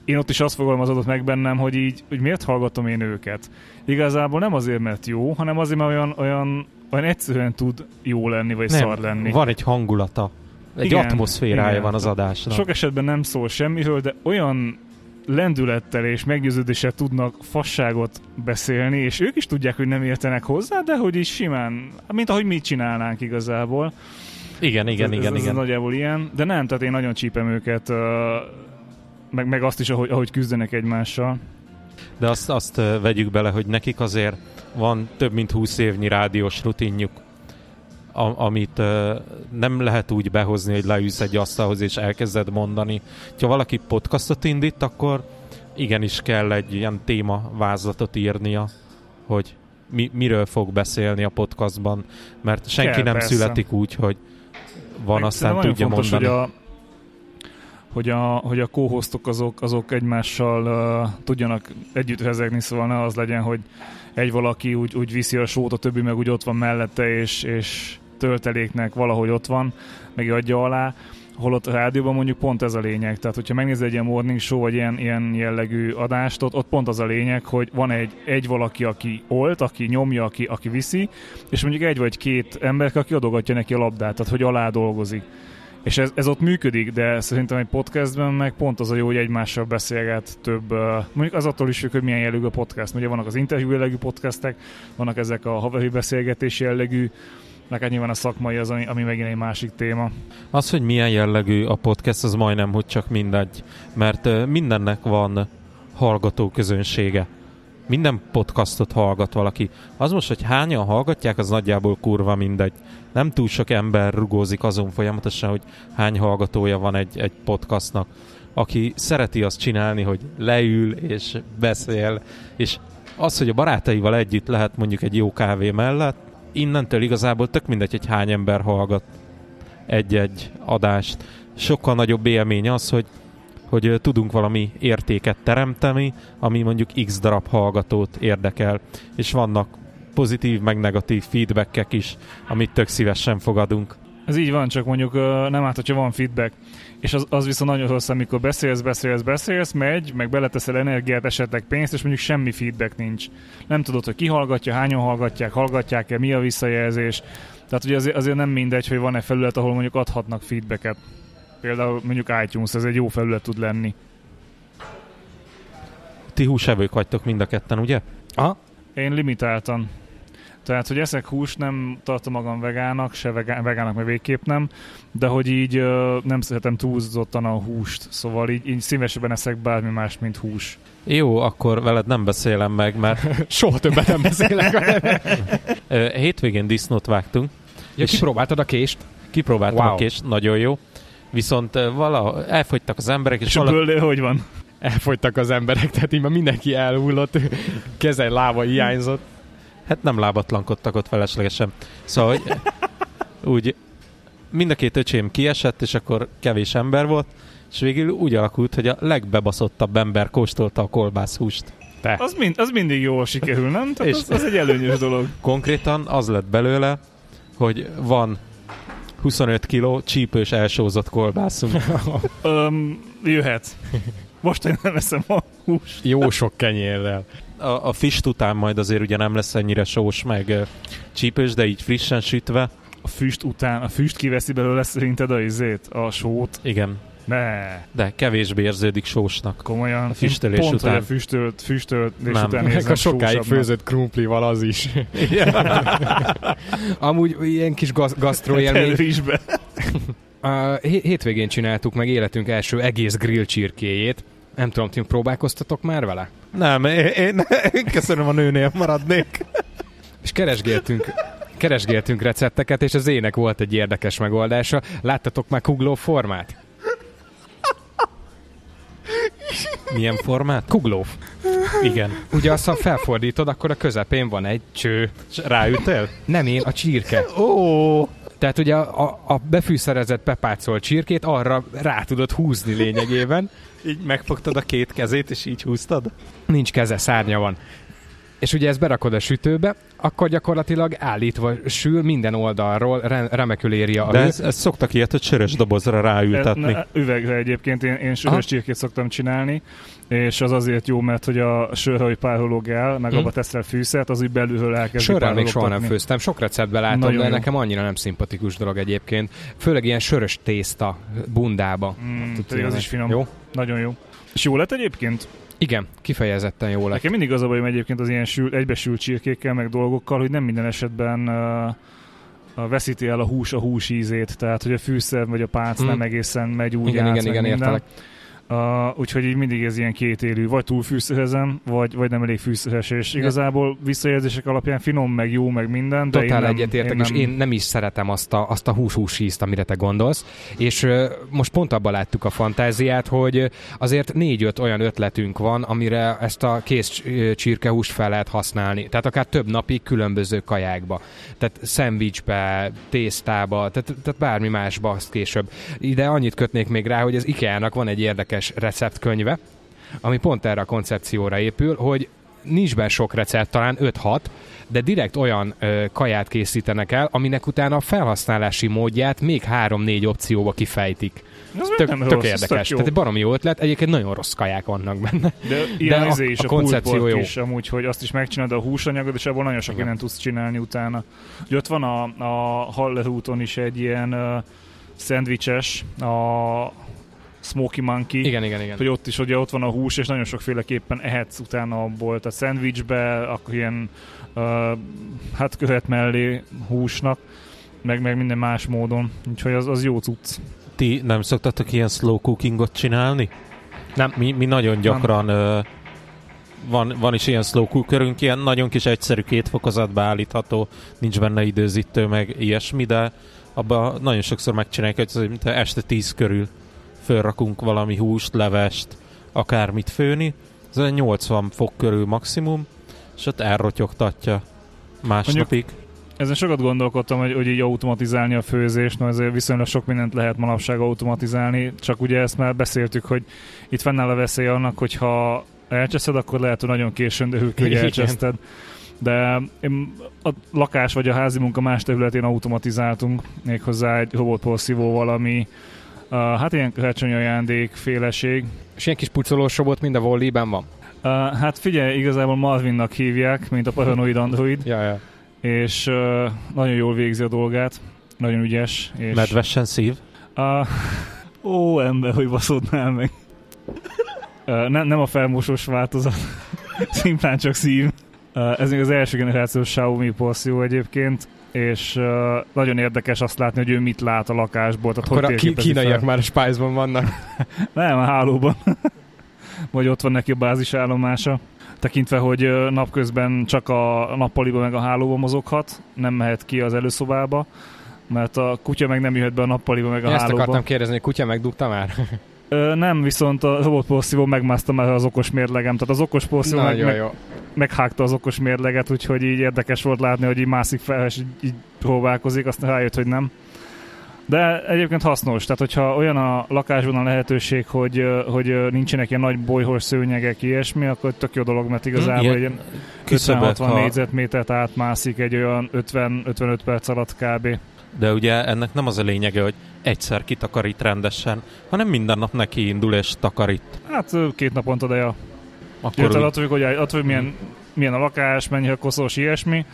én ott is azt fogalmazódott meg bennem, hogy így, hogy miért hallgatom én őket. Igazából nem azért, mert jó, hanem azért, mert olyan, olyan, olyan egyszerűen tud jó lenni, vagy nem, szar lenni. Van egy hangulata, egy igen, atmoszférája igen, van az adásnak. Sok esetben nem szól semmiről, de olyan lendülettel és meggyőződéssel tudnak fasságot beszélni, és ők is tudják, hogy nem értenek hozzá, de hogy is simán, mint ahogy mi csinálnánk igazából. Igen, igen, ez, igen. Ez, ez igen. Nagyjából ilyen, de nem, tehát én nagyon csípem őket, meg, meg azt is, ahogy, ahogy küzdenek egymással. De azt, azt vegyük bele, hogy nekik azért van több mint húsz évnyi rádiós rutinjuk, amit nem lehet úgy behozni, hogy leülsz egy asztalhoz és elkezded mondani. Ha valaki podcastot indít, akkor igenis kell egy ilyen témavázlatot írnia, hogy mi, miről fog beszélni a podcastban, mert senki kell, nem persze. születik úgy, hogy van, meg aztán tudja fontos, mondani. Hogy a... hogy a, hogy a co-hostok azok, azok egymással uh, tudjanak együtt rezegni, szóval ne az legyen, hogy egy valaki úgy, úgy viszi a sót, a többi meg úgy ott van mellette, és, és tölteléknek valahogy ott van, meg adja alá, holott a rádióban mondjuk pont ez a lényeg. Tehát, hogyha megnézed egy ilyen morning show, vagy ilyen, ilyen jellegű adást, ott, ott pont az a lényeg, hogy van egy, egy valaki, aki olt, aki nyomja, aki, aki viszi, és mondjuk egy vagy két ember, aki adogatja neki a labdát, tehát hogy alá dolgozik. És ez, ez ott működik, de szerintem egy podcastben meg pont az a jó, hogy egymással beszélget több, mondjuk az attól is függ, hogy milyen jellegű a podcast. Ugye vannak az interjú jellegű podcastek, vannak ezek a haveri beszélgetés jellegű, neked nyilván a szakmai az, ami, ami megint egy másik téma. Az, hogy milyen jellegű a podcast, az majdnem, hogy csak mindegy, mert mindennek van hallgató közönsége. Minden podcastot hallgat valaki. Az most, hogy hányan hallgatják, az nagyjából kurva mindegy. Nem túl sok ember rugózik azon folyamatosan, hogy hány hallgatója van egy, egy podcastnak. Aki szereti azt csinálni, hogy leül és beszél, és az, hogy a barátaival együtt lehet mondjuk egy jó kávé mellett, innentől igazából tök mindegy, hogy hány ember hallgat egy-egy adást. Sokkal nagyobb élmény az, hogy hogy tudunk valami értéket teremteni, ami mondjuk x darab hallgatót érdekel, és vannak pozitív, meg negatív feedbackek is, amit tök szívesen fogadunk. Ez így van, csak mondjuk nem árt, hogyha van feedback, és az, az viszont nagyon rossz, amikor beszélsz, beszélsz, beszélsz, megy, meg beleteszel energiát, esetleg pénzt, és mondjuk semmi feedback nincs. Nem tudod, hogy ki hallgatja, hányan hallgatják, hallgatják-e, mi a visszajelzés. Tehát ugye azért, azért nem mindegy, hogy van-e felület, ahol mondjuk adhatnak feedbacket. Például mondjuk iTunes, ez egy jó felület tud lenni. Ti húsevők vagytok mind a ketten, ugye? Aha. Én limitáltan. Tehát, hogy eszek húst, nem tartom magam vegának, se vegá- vegának, mert végképp nem, de hogy így ö, nem szeretem túlzottan a húst, szóval így, így szívesebben eszek bármi más, mint hús. Jó, akkor veled nem beszélem meg, mert... Soha többet nem beszélek veled. Hétvégén disznót vágtunk. Ja, és kipróbáltad a kést? Kipróbáltam wow. a kést, nagyon jó. Viszont vala, elfogytak az emberek. És, és vala... bőle, hogy van? Elfogytak az emberek, tehát így már mindenki elhullott, keze, lába hiányzott. Hát nem lábatlankodtak ott feleslegesen. Szóval úgy mind a két öcsém kiesett, és akkor kevés ember volt, és végül úgy alakult, hogy a legbebaszottabb ember kóstolta a kolbászhúst. Te. Az, mind, az mindig jól sikerül, nem? Tehát az, az egy előnyös dolog. Konkrétan az lett belőle, hogy van huszonöt kiló csípős elsózott kolbászunk. um, jöhet. Most én nem eszem a húst. Jó sok kenyérrel. A, a füst után majd azért ugye nem lesz ennyire sós meg csípős, de így frissen sütve. A füst után, a füst kiveszi belőle szerinted a izét, a sót. Igen. Ne. De kevésbé érződik sósnak. Komolyan. A füstölés pont, után. Pont, hogy a füstölt, füstöltés nem. Után érzem a sokáig főzött krumplival az is. Amúgy ilyen kis gaz- gasztroélmény. A hétvégén csináltuk meg életünk első egész grill csirkéjét. Nem tudom, ti próbálkoztatok már vele? Nem, én, én, én köszönöm, a nőnél maradnék. És keresgéltünk... keresgéltünk recepteket, és az ének volt egy érdekes megoldása. Láttatok már kugló formát? Milyen formát? Kugló. Igen. Ugye azt, ha felfordítod, akkor a közepén van egy cső. Ráütél? Nem én, a csirke. Ó. Oh. Tehát ugye a, a befűszerezett pepácolt csirkét arra rá tudod húzni lényegében. Így megfogtad a két kezét, és így húztad? Nincs keze, szárnya van. És ugye ezt berakod a sütőbe, akkor gyakorlatilag állítva sül minden oldalról, remekül éri a... De ezt ez szoktak ilyet, hogy sörös dobozra ráültetni. Na, üvegre egyébként, én, én sörös csirkét szoktam csinálni, és az azért jó, mert hogy a sörre, hogy pároló gál, meg hmm. abba tesz rá fűszert, az így belülről elkezdi párologtatni. Sörrel még soha nem főztem, sok receptben látom, nagyon de jó. Nekem annyira nem szimpatikus dolog egyébként. Főleg ilyen sörös tészta bundába. Mm, Tudod, az is finom. Jó? Nagyon jó. És jó lett egyébként? Igen, kifejezetten jó lett. Nekem mindig az a bajom egyébként az ilyen sül, egybesült csirkékkel, meg dolgokkal, hogy nem minden esetben uh, veszíti el a hús a hús ízét, tehát hogy a fűszer vagy a pánc hmm. nem egészen megy úgy igen, át, igen, igen, értelek. Uh, úgyhogy így mindig ez ilyen kétélű, vagy túl fűszerezem, vagy, vagy nem elég fűszeres, és igazából visszajelzések alapján finom, meg jó, meg minden. De totál egyetértek, és én nem is szeretem azt a, azt a hús-hús ízt, amire te gondolsz, és uh, most pont abban láttuk a fantáziát, hogy azért négy-öt olyan ötletünk van, amire ezt a kész csirkehúst fel lehet használni, tehát akár több napig különböző kajákba, tehát szendvicsbe, tésztába, tehát, tehát bármi másba azt később. Ide annyit kötnék még rá, hogy az IKEA-nak van egy érdekes receptkönyve, ami pont erre a koncepcióra épül, hogy nincs benne sok recept, talán öt-hat, de direkt olyan ö, kaját készítenek el, aminek utána a felhasználási módját még három-négy opcióba kifejtik. Ez tök, nem tök rossz, érdekes. Tök tehát baromi jó ötlet, egyébként nagyon rossz kaják vannak benne. De, de a, a, a koncepció jó. Is, amúgy, hogy azt is megcsinálod a húsanyagod, és abból nagyon sok innen tudsz csinálni utána. Ugye ott van a, a Hallerúton is egy ilyen uh, szendvicses, a Smoky Monkey, igen, igen, igen. Hogy ott is ugye ott van a hús, és nagyon sokféleképpen ehetsz utána abból, tehát szendvicsbe, akkor ilyen uh, hát követ mellé húsnak, meg, meg minden más módon. Úgyhogy az, az jó cucc. Ti nem szoktatok ilyen slow cookingot csinálni? Nem. Mi, mi nagyon gyakran uh, van, van is ilyen slow cookerünk, ilyen nagyon kis egyszerű kétfokozatba állítható, nincs benne időzítő, meg ilyesmi, de abban nagyon sokszor megcsinálják, hogy mint este tíz körül fölrakunk valami húst, levest, akármit főni, ez olyan nyolcvan fok körül maximum, és ott elrotyogtatja másnapig. Ezen sokat gondolkodtam, hogy, hogy így automatizálni a főzést, no ezért viszonylag sok mindent lehet manapság automatizálni, csak ugye ezt már beszéltük, hogy itt fennáll a veszély annak, hogyha elcseszed, akkor lehet, hogy nagyon későn döhül, hogy elcseszted. De a lakás vagy a házi munka más területén automatizáltunk, méghozzá egy robotporszívóval, ami Uh, hát ilyen karácsonyi ajándék, féleség. És ilyen kis pucolós robot mind a volleyben van? Uh, hát figyelj, igazából Marvinnak hívják, mint a Paranoid Android. ja, ja. És uh, nagyon jól végzi a dolgát, nagyon ügyes. És... Medvesen szív? Uh, ó, ember, hogy baszódnál meg. uh, nem, nem a felmosós változat, szimplán csak szív. Uh, ez még az első generációs Xiaomi porszívó egyébként. És uh, nagyon érdekes azt látni, hogy ő mit lát a lakásból. Tehát akkor a ki- kínaiak fel. Már a Spice-ban vannak. Nem, a hálóban. Vagy ott van neki a bázisállomása. Tekintve, hogy napközben csak a nappaliba meg a hálóba mozoghat, nem mehet ki az előszobába, mert a kutya meg nem jöhet be a nappaliba meg a Én hálóba. Ezt akartam kérdezni, hogy kutya megdugta már? Ö, nem, viszont a robotporszívó megmászta már az okos mérlegem. Tehát az okos porszívó meg, meg, meghágta az okos mérleget, úgyhogy így érdekes volt látni, hogy így mászik fel, és így, így próbálkozik, aztán rájött, hogy nem. De egyébként hasznos, tehát hogyha olyan a lakásban a lehetőség, hogy, hogy nincsenek ilyen nagy bolyhos szőnyegek, ilyesmi, akkor tök jó dolog, mert igazából ilyen ötven-hatvan négyzetmétert átmászik egy olyan ötven-ötvenöt perc alatt kb. De ugye ennek nem az a lényege, hogy egyszer kitakarít rendesen, hanem minden nap neki indul és takarít. Hát két naponta, de ja. Akkor úgy... attól, hogy, attól, hogy milyen, milyen a lakás, mennyi a koszos, ilyesmi.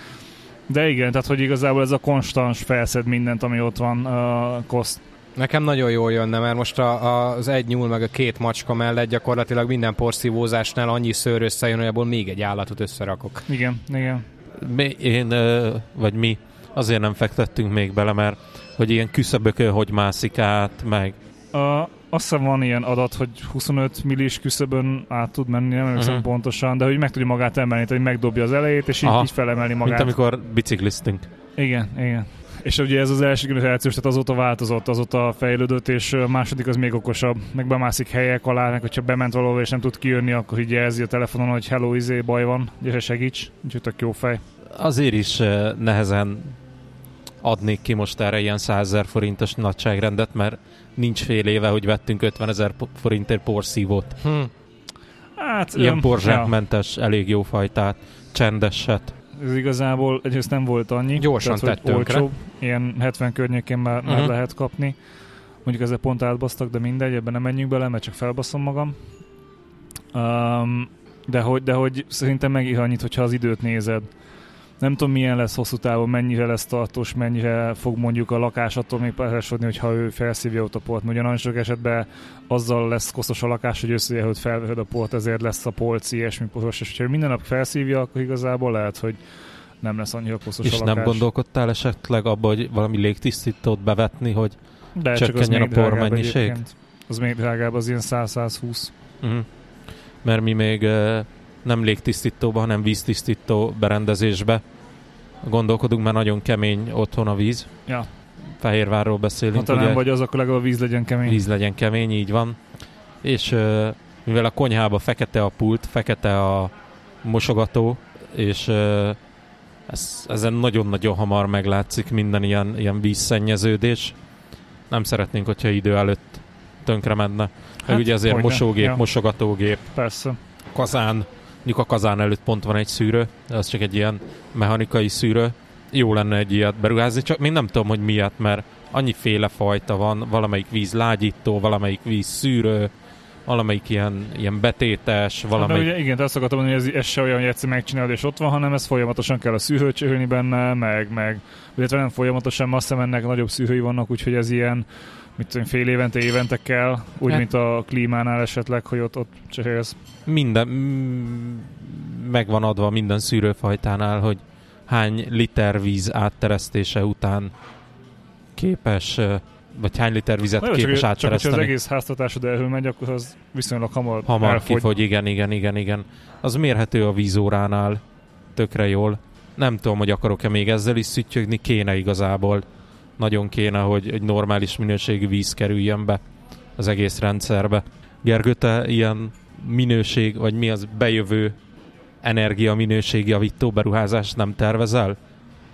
De igen, tehát hogy igazából ez a konstans felszed mindent, ami ott van, uh, koszt. Nekem nagyon jól jönne, mert most a, a, az egy nyúl meg a két macska mellett gyakorlatilag minden porszívózásnál annyi szőr összejön, hogy abból még egy állatot összerakok. Igen, igen. Mi, én, vagy mi azért nem fektettünk még bele, mert hogy ilyen küszöbökön hogy mászik át, meg... Uh. Azt hiszem van ilyen adat, hogy huszonöt millis küszöbön át tud menni, nem emlékszem uh-huh. pontosan, de hogy meg tudja magát emelni, tehát hogy megdobja az elejét, és Aha. így felemelni magát. Mint amikor bicikliztünk. Igen, igen. És ugye ez az első generációs, tehát azóta változott, azóta fejlődött, és a második az még okosabb. Meg bemászik helyek alá, meg hogyha bement valahol és nem tud kijönni, akkor így jelzi a telefonon, hogy hello, izé, baj van, gyere segíts, úgyhogy tök jó fej. Azért is nehezen adnék ki most erre ilyen százezer forintos nagyságrendet, mert nincs fél éve, hogy vettünk ötvenezer forintért porszívót. Hm. Hát, ilyen porzsákmentes, ja. elég jó fajtát, csendeset. Ez igazából egyrészt nem volt annyi. Gyorsan tehát, tettünkre. Ilyen hetven környékén már, uh-huh. már lehet kapni. Mondjuk ezzel pont átbasztak, de mindegy, ebben nem menjünk bele, mert csak felbaszom magam. Um, de, hogy, de hogy szerintem megír annyit, hogyha az időt nézed. Nem tudom, milyen lesz hosszú távon, mennyire lesz tartós, mennyire fog mondjuk a lakás attól még peresodni, hogyha ő felszívja ott a port. Ugyan nagyon sok esetben azzal lesz koszos a lakás, hogy összeje, hogy felvered a port, ezért lesz a polci, ilyesmi koszos. És ha minden nap felszívja, akkor igazából lehet, hogy nem lesz annyira koszos és a lakás. És nem gondolkodtál esetleg abba, hogy valami légtisztítót bevetni, hogy de csökkenjen a por mennyiség? Az még drágább, az ilyen száz-százhúsz. Mm. Mert mi még... Uh... nem légtisztítóba, hanem víztisztító berendezésbe gondolkodunk, mert nagyon kemény otthon a víz. Ja. Fehérvárról beszélünk. Ha talán vagy az, akkor legalább a víz legyen kemény. Víz legyen kemény, így van. És mivel a konyhába fekete a pult, fekete a mosogató, és ez, ezen nagyon-nagyon hamar meglátszik minden ilyen, ilyen vízszennyeződés. Nem szeretnénk, hogyha idő előtt tönkre menne. Hát, ugye azért mosógép, ja. mosogatógép. Persze. Kazán. Mondjuk a kazán előtt pont van egy szűrő, az csak egy ilyen mechanikai szűrő. Jó lenne egy ilyet beruházni, csak még nem tudom, hogy miért, mert annyiféle fajta van, valamelyik víz lágyító, valamelyik víz szűrő, valamelyik ilyen, ilyen betétes, valamelyik... De ugye, igen, azt akartam mondani, hogy ez, ez se olyan, hogy egyszer megcsinálod és ott van, hanem ez folyamatosan kell a szűrőt csöhölni benne, meg, meg... Illetve nem folyamatosan, azt hiszem ennek nagyobb szűrői vannak, úgyhogy ez ilyen, mit tudom, fél évente, évente kell, úgy, hát. Mint a klímánál esetleg, hogy ott, ott csehélsz. Minden, m- meg van adva minden szűrőfajtánál, hogy hány liter víz átteresztése után képes, vagy hány liter vizet Na, képes csak, áttereszteni. Csak, hogyha az egész háztartásod elhől megy, akkor az viszonylag hamar Hamar elfogy. kifogy, igen, igen, igen, igen. Az mérhető a vízóránál, tökre jól. Nem tudom, hogy akarok-e még ezzel is szüttyögni, kéne igazából. Nagyon kéne, hogy egy normális minőségű víz kerüljön be az egész rendszerbe. Gergő, te ilyen minőség, vagy mi az bejövő energia minőségjavító beruházást nem tervezel?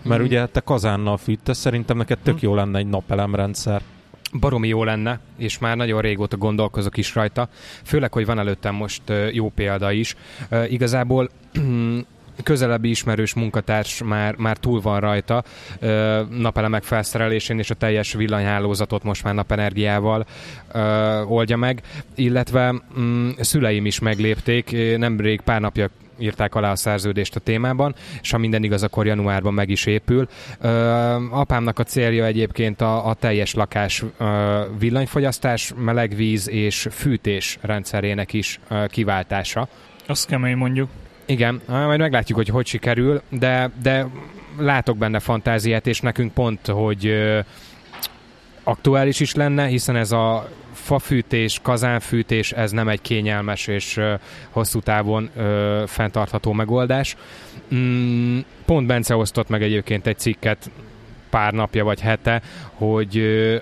Mert hmm. ugye te kazánnal fűtesz, szerintem neked tök hmm. jó lenne egy napelemrendszer. Baromi jó lenne, és már nagyon régóta gondolkozok is rajta. Főleg, hogy van előttem most jó példa is. Igazából... közelebbi ismerős munkatárs már, már túl van rajta ö, napelemek felszerelésén, és a teljes villanyhálózatot most már napenergiával ö, oldja meg, illetve m- szüleim is meglépték, nemrég pár napja írták alá a szerződést a témában, és ha minden igaz, akkor januárban meg is épül. Ö, apámnak a célja egyébként a, a teljes lakás ö, villanyfogyasztás, melegvíz és fűtés rendszerének is ö, kiváltása. Azt kemény mondjuk. Igen, majd meglátjuk, hogy hogy sikerül, de, de látok benne fantáziát, és nekünk pont, hogy ö, aktuális is lenne, hiszen ez a fafűtés, kazánfűtés, ez nem egy kényelmes és ö, hosszú távon ö, fenntartható megoldás. Mm, pont Bence osztott meg egyébként egy cikket pár napja vagy hete, hogy ö,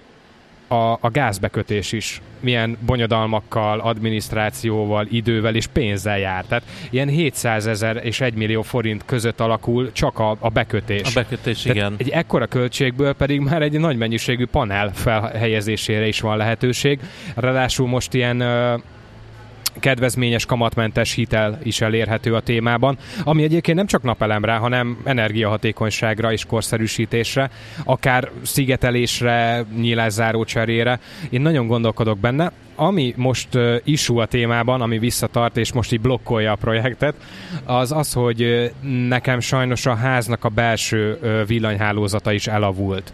a, a gázbekötés is milyen bonyodalmakkal, adminisztrációval, idővel és pénzzel jár. Tehát ilyen hétszázezer és egy millió forint között alakul csak a, a bekötés. A bekötés, tehát igen. Egy ekkora költségből pedig már egy nagy mennyiségű panel felhelyezésére is van lehetőség. Ráadásul most ilyen ö, kedvezményes, kamatmentes hitel is elérhető a témában, ami egyébként nem csak napelemre, hanem energiahatékonyságra és korszerűsítésre, akár szigetelésre, nyílászáró cserére. Én nagyon gondolkodok benne. Ami most uh, issue a témában, ami visszatart és most így blokkolja a projektet, az az, hogy uh, nekem sajnos a háznak a belső uh, villanyhálózata is elavult.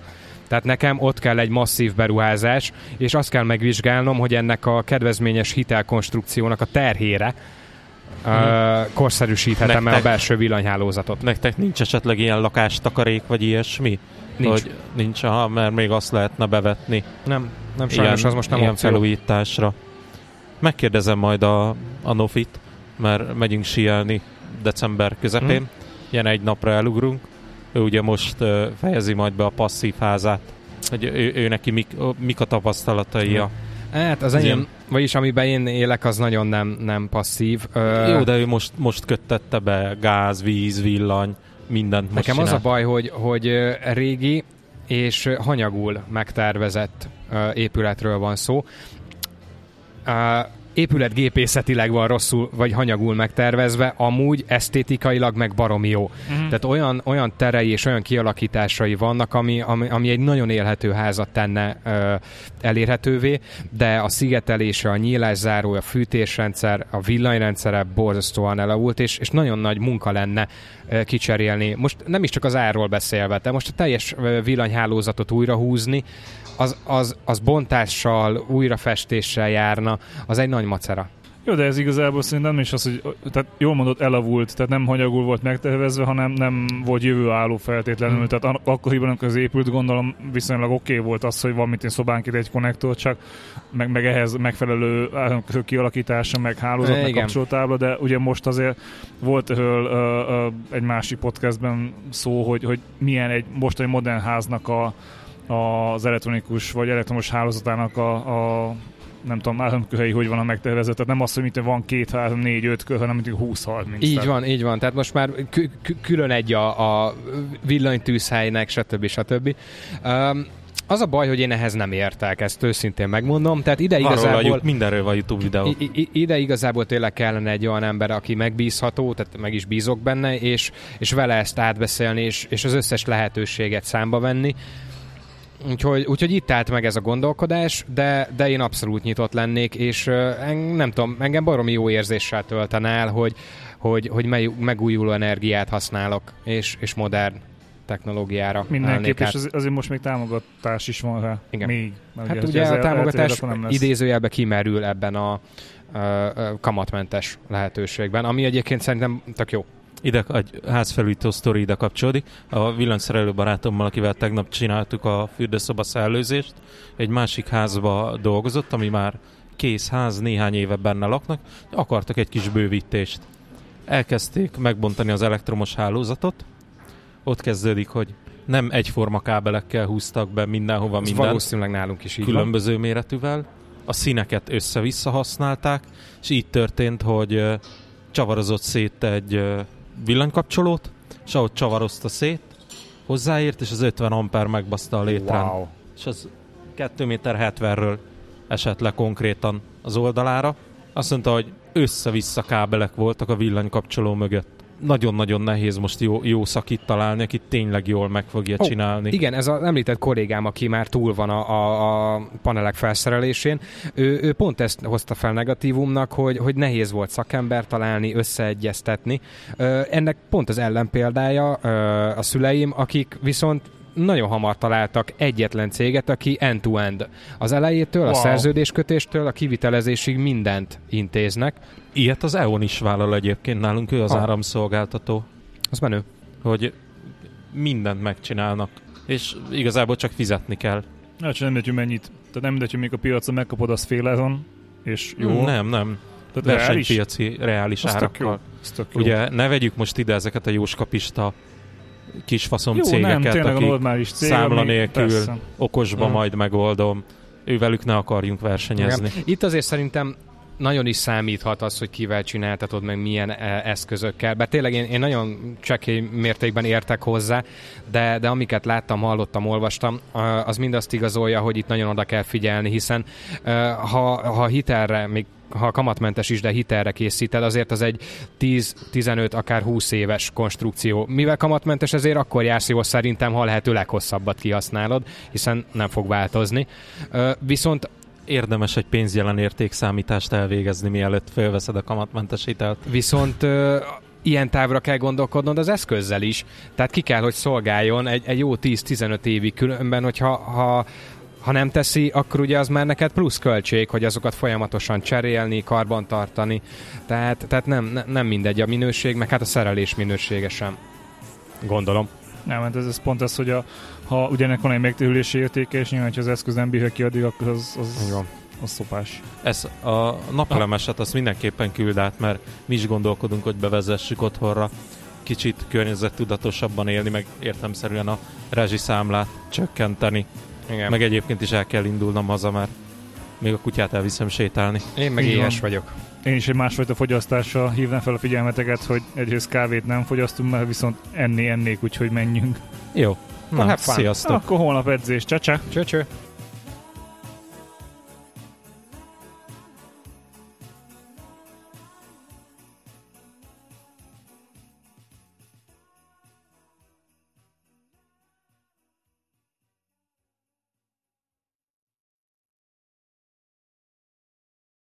Tehát nekem ott kell egy masszív beruházás, és azt kell megvizsgálnom, hogy ennek a kedvezményes hitelkonstrukciónak a terhére mm. uh, korszerűsíthetem-e a belső villanyhálózatot. Nektek nincs esetleg ilyen lakástakarék, vagy ilyesmi? Nincs. Hogy nincs, aha, mert még azt lehetne bevetni. Nem, nem sajnos, ilyen, az most nem ilyen opció. Felújításra. Megkérdezem majd a, a Nofit, mert megyünk síelni december közepén. Mm. Ilyen egy napra elugrunk. Ő ugye most uh, fejezi majd be a passzív házát, hogy ő, ő neki mik, mik a tapasztalatai a... Hát az enyém, vagyis amiben én élek, az nagyon nem, nem passzív. Ö... Jó, de ő most, most köttette be gáz, víz, villany, mindent. Nekem most az a baj, hogy, hogy régi és hanyagul megtervezett uh, épületről van szó. Uh, épület gépészetileg van rosszul, vagy hanyagul megtervezve, amúgy esztétikailag meg baromi jó. Mm. Tehát olyan, olyan terei és olyan kialakításai vannak, ami, ami, ami egy nagyon élhető házat tenne ö, elérhetővé, de a szigetelése, a nyílászárója, a fűtésrendszer, a villanyrendszere borzasztóan elavult, és, és nagyon nagy munka lenne ö, kicserélni. Most nem is csak az árról beszélve, de most a teljes villanyhálózatot újrahúzni, Az, az, az bontással, újrafestéssel járna, az egy nagy macera. Jó, de ez igazából szerintem nem is az, hogy tehát jól mondod, elavult, tehát nem hanyagul volt megtervezve, hanem nem volt jövőálló feltétlenül. Mm. Tehát akkoriban, amikor az épült, gondolom viszonylag oké okay volt az, hogy van mint én szobánkét egy konnektor, csak meg, meg ehhez megfelelő kialakítása, meg hálózat, e, meg kapcsolótábla, de ugye most azért volt öhöl, ö, ö, egy másik podcastben szó, hogy, hogy milyen egy mostani modern háznak a az elektronikus vagy elektromos hálózatának a, a nem tudom, államkörei hogy van a megtervezett. Tehát nem az, hogy mint van két, három, négy, öt kör, hanem mint húsz-harminc. Így van, így van. Tehát most már k- k- külön egy a, a villanytűzhelynek, stb. stb. Um, az a baj, hogy én ehhez nem értek, ezt őszintén megmondom. Tehát ide igazából... mindenről van YouTube videó. Ide igazából tényleg kellene egy olyan ember, aki megbízható, tehát meg is bízok benne, és, és vele ezt átbeszélni, és, és az összes lehetőséget számba venni. Úgyhogy, úgyhogy itt állt meg ez a gondolkodás, de, de én abszolút nyitott lennék, és uh, nem tudom, engem baromi jó érzéssel töltene el, hogy, hogy, hogy megújuló energiát használok, és, és modern technológiára. Mindenképp, és az, azért most még támogatás is van rá. Igen. Még. Hát ugye, ugye a támogatás idézőjelben kimerül ebben a uh, kamatmentes lehetőségben, ami egyébként szerintem tök jó. Ide egy házfelújító sztori ide kapcsolódik. A villanyszerelő barátommal, akivel tegnap csináltuk a fürdőszoba szellőzést, egy másik házba dolgozott, ami már kész ház, néhány éve benne laknak, akartak egy kis bővítést. Elkezdték megbontani az elektromos hálózatot. Ott kezdődik, hogy nem egyforma kábelekkel húztak be mindenhova mindent. Valószínűleg nálunk is így különböző van. Méretűvel. A színeket össze-vissza használták, és így történt, hogy csavarozott szét egy villanykapcsolót, és ahogy csavarozta szét, hozzáért, és az ötven amper megbaszta a létrán. Wow. És az két méter hetvenről esett le konkrétan az oldalára. Azt mondta, hogy össze-vissza kábelek voltak a villanykapcsoló mögött. Nagyon-nagyon nehéz most jó, jó szakit találni, aki tényleg jól meg fogja oh, csinálni. Igen, ez az említett kollégám, aki már túl van a, a, a panelek felszerelésén, ő, ő pont ezt hozta fel negatívumnak, hogy, hogy nehéz volt szakember találni, összeegyeztetni. Ö, ennek pont az ellenpéldája ö, a szüleim, akik viszont nagyon hamar találtak egyetlen céget, aki end-to-end. Az elejétől, wow. a szerződéskötéstől, a kivitelezésig mindent intéznek. Ilyet az e on is vállal egyébként nálunk, ő az ah. áramszolgáltató. Az menő. Hogy mindent megcsinálnak, és igazából csak fizetni kell. Hát sem mindegy, hogy mennyit. Tehát nem mindegy, hogy még a piacon megkapod, az fél áron, és jó. Nem, nem. Tehát versenypiaci, reális árakkal. Ugye ne vegyük most ide ezeket a jóskapista kisfaszom cégeket, nem, akik számla nélkül, persze. okosba mm. majd megoldom, ővelük ne akarjunk versenyezni. Igen. Itt azért szerintem nagyon is számíthat az, hogy kivel csináltatod, meg milyen e, eszközökkel. Bár tényleg én, én nagyon csekély mértékben értek hozzá, de, de amiket láttam, hallottam, olvastam, az mind azt igazolja, hogy itt nagyon oda kell figyelni, hiszen ha, ha hitelre, még ha kamatmentes is, de hitelre készíted, azért az egy tíz-tizenöt, akár húsz éves konstrukció. Mivel kamatmentes, ezért akkor jársz jól szerintem, ha lehető leghosszabbat kihasználod, hiszen nem fog változni. Viszont érdemes egy pénzjelen értékszámítást elvégezni, mielőtt felveszed a kamatmentes hitelt. Viszont ö, ilyen távra kell gondolkodnod az eszközzel is. Tehát ki kell, hogy szolgáljon egy, egy jó tíz-tizenöt évig, különben, hogyha ha, ha nem teszi, akkor ugye az már neked plusz költség, hogy azokat folyamatosan cserélni, karbantartani. Tehát, tehát nem, nem mindegy a minőség, meg hát a szerelés minősége sem. Gondolom. Nem, mert ez, ez pont az, hogy a, ha ugyanek van egy megtérülési értéke, és nyilván, ha az eszköz nem bírja ki addig, akkor az, az, az szopás. Ez a napelemeset azt mindenképpen küld át, mert mi is gondolkodunk, hogy bevezessük otthonra, kicsit környezettudatosabban élni, meg értelemszerűen a rezsiszámlát csökkenteni. Igen. Meg egyébként is el kell indulnom haza, mert még a kutyát elviszem sétálni. Én meg éhes vagyok. Én is egy másfajta fogyasztással hívnám fel a figyelmeteket, hogy egyrészt kávét nem fogyasztunk, mert viszont enni ennék, úgyhogy menjünk. Jó. Na, sziasztok. Akkor holnap edzés. Csa-csa. Csö-csö.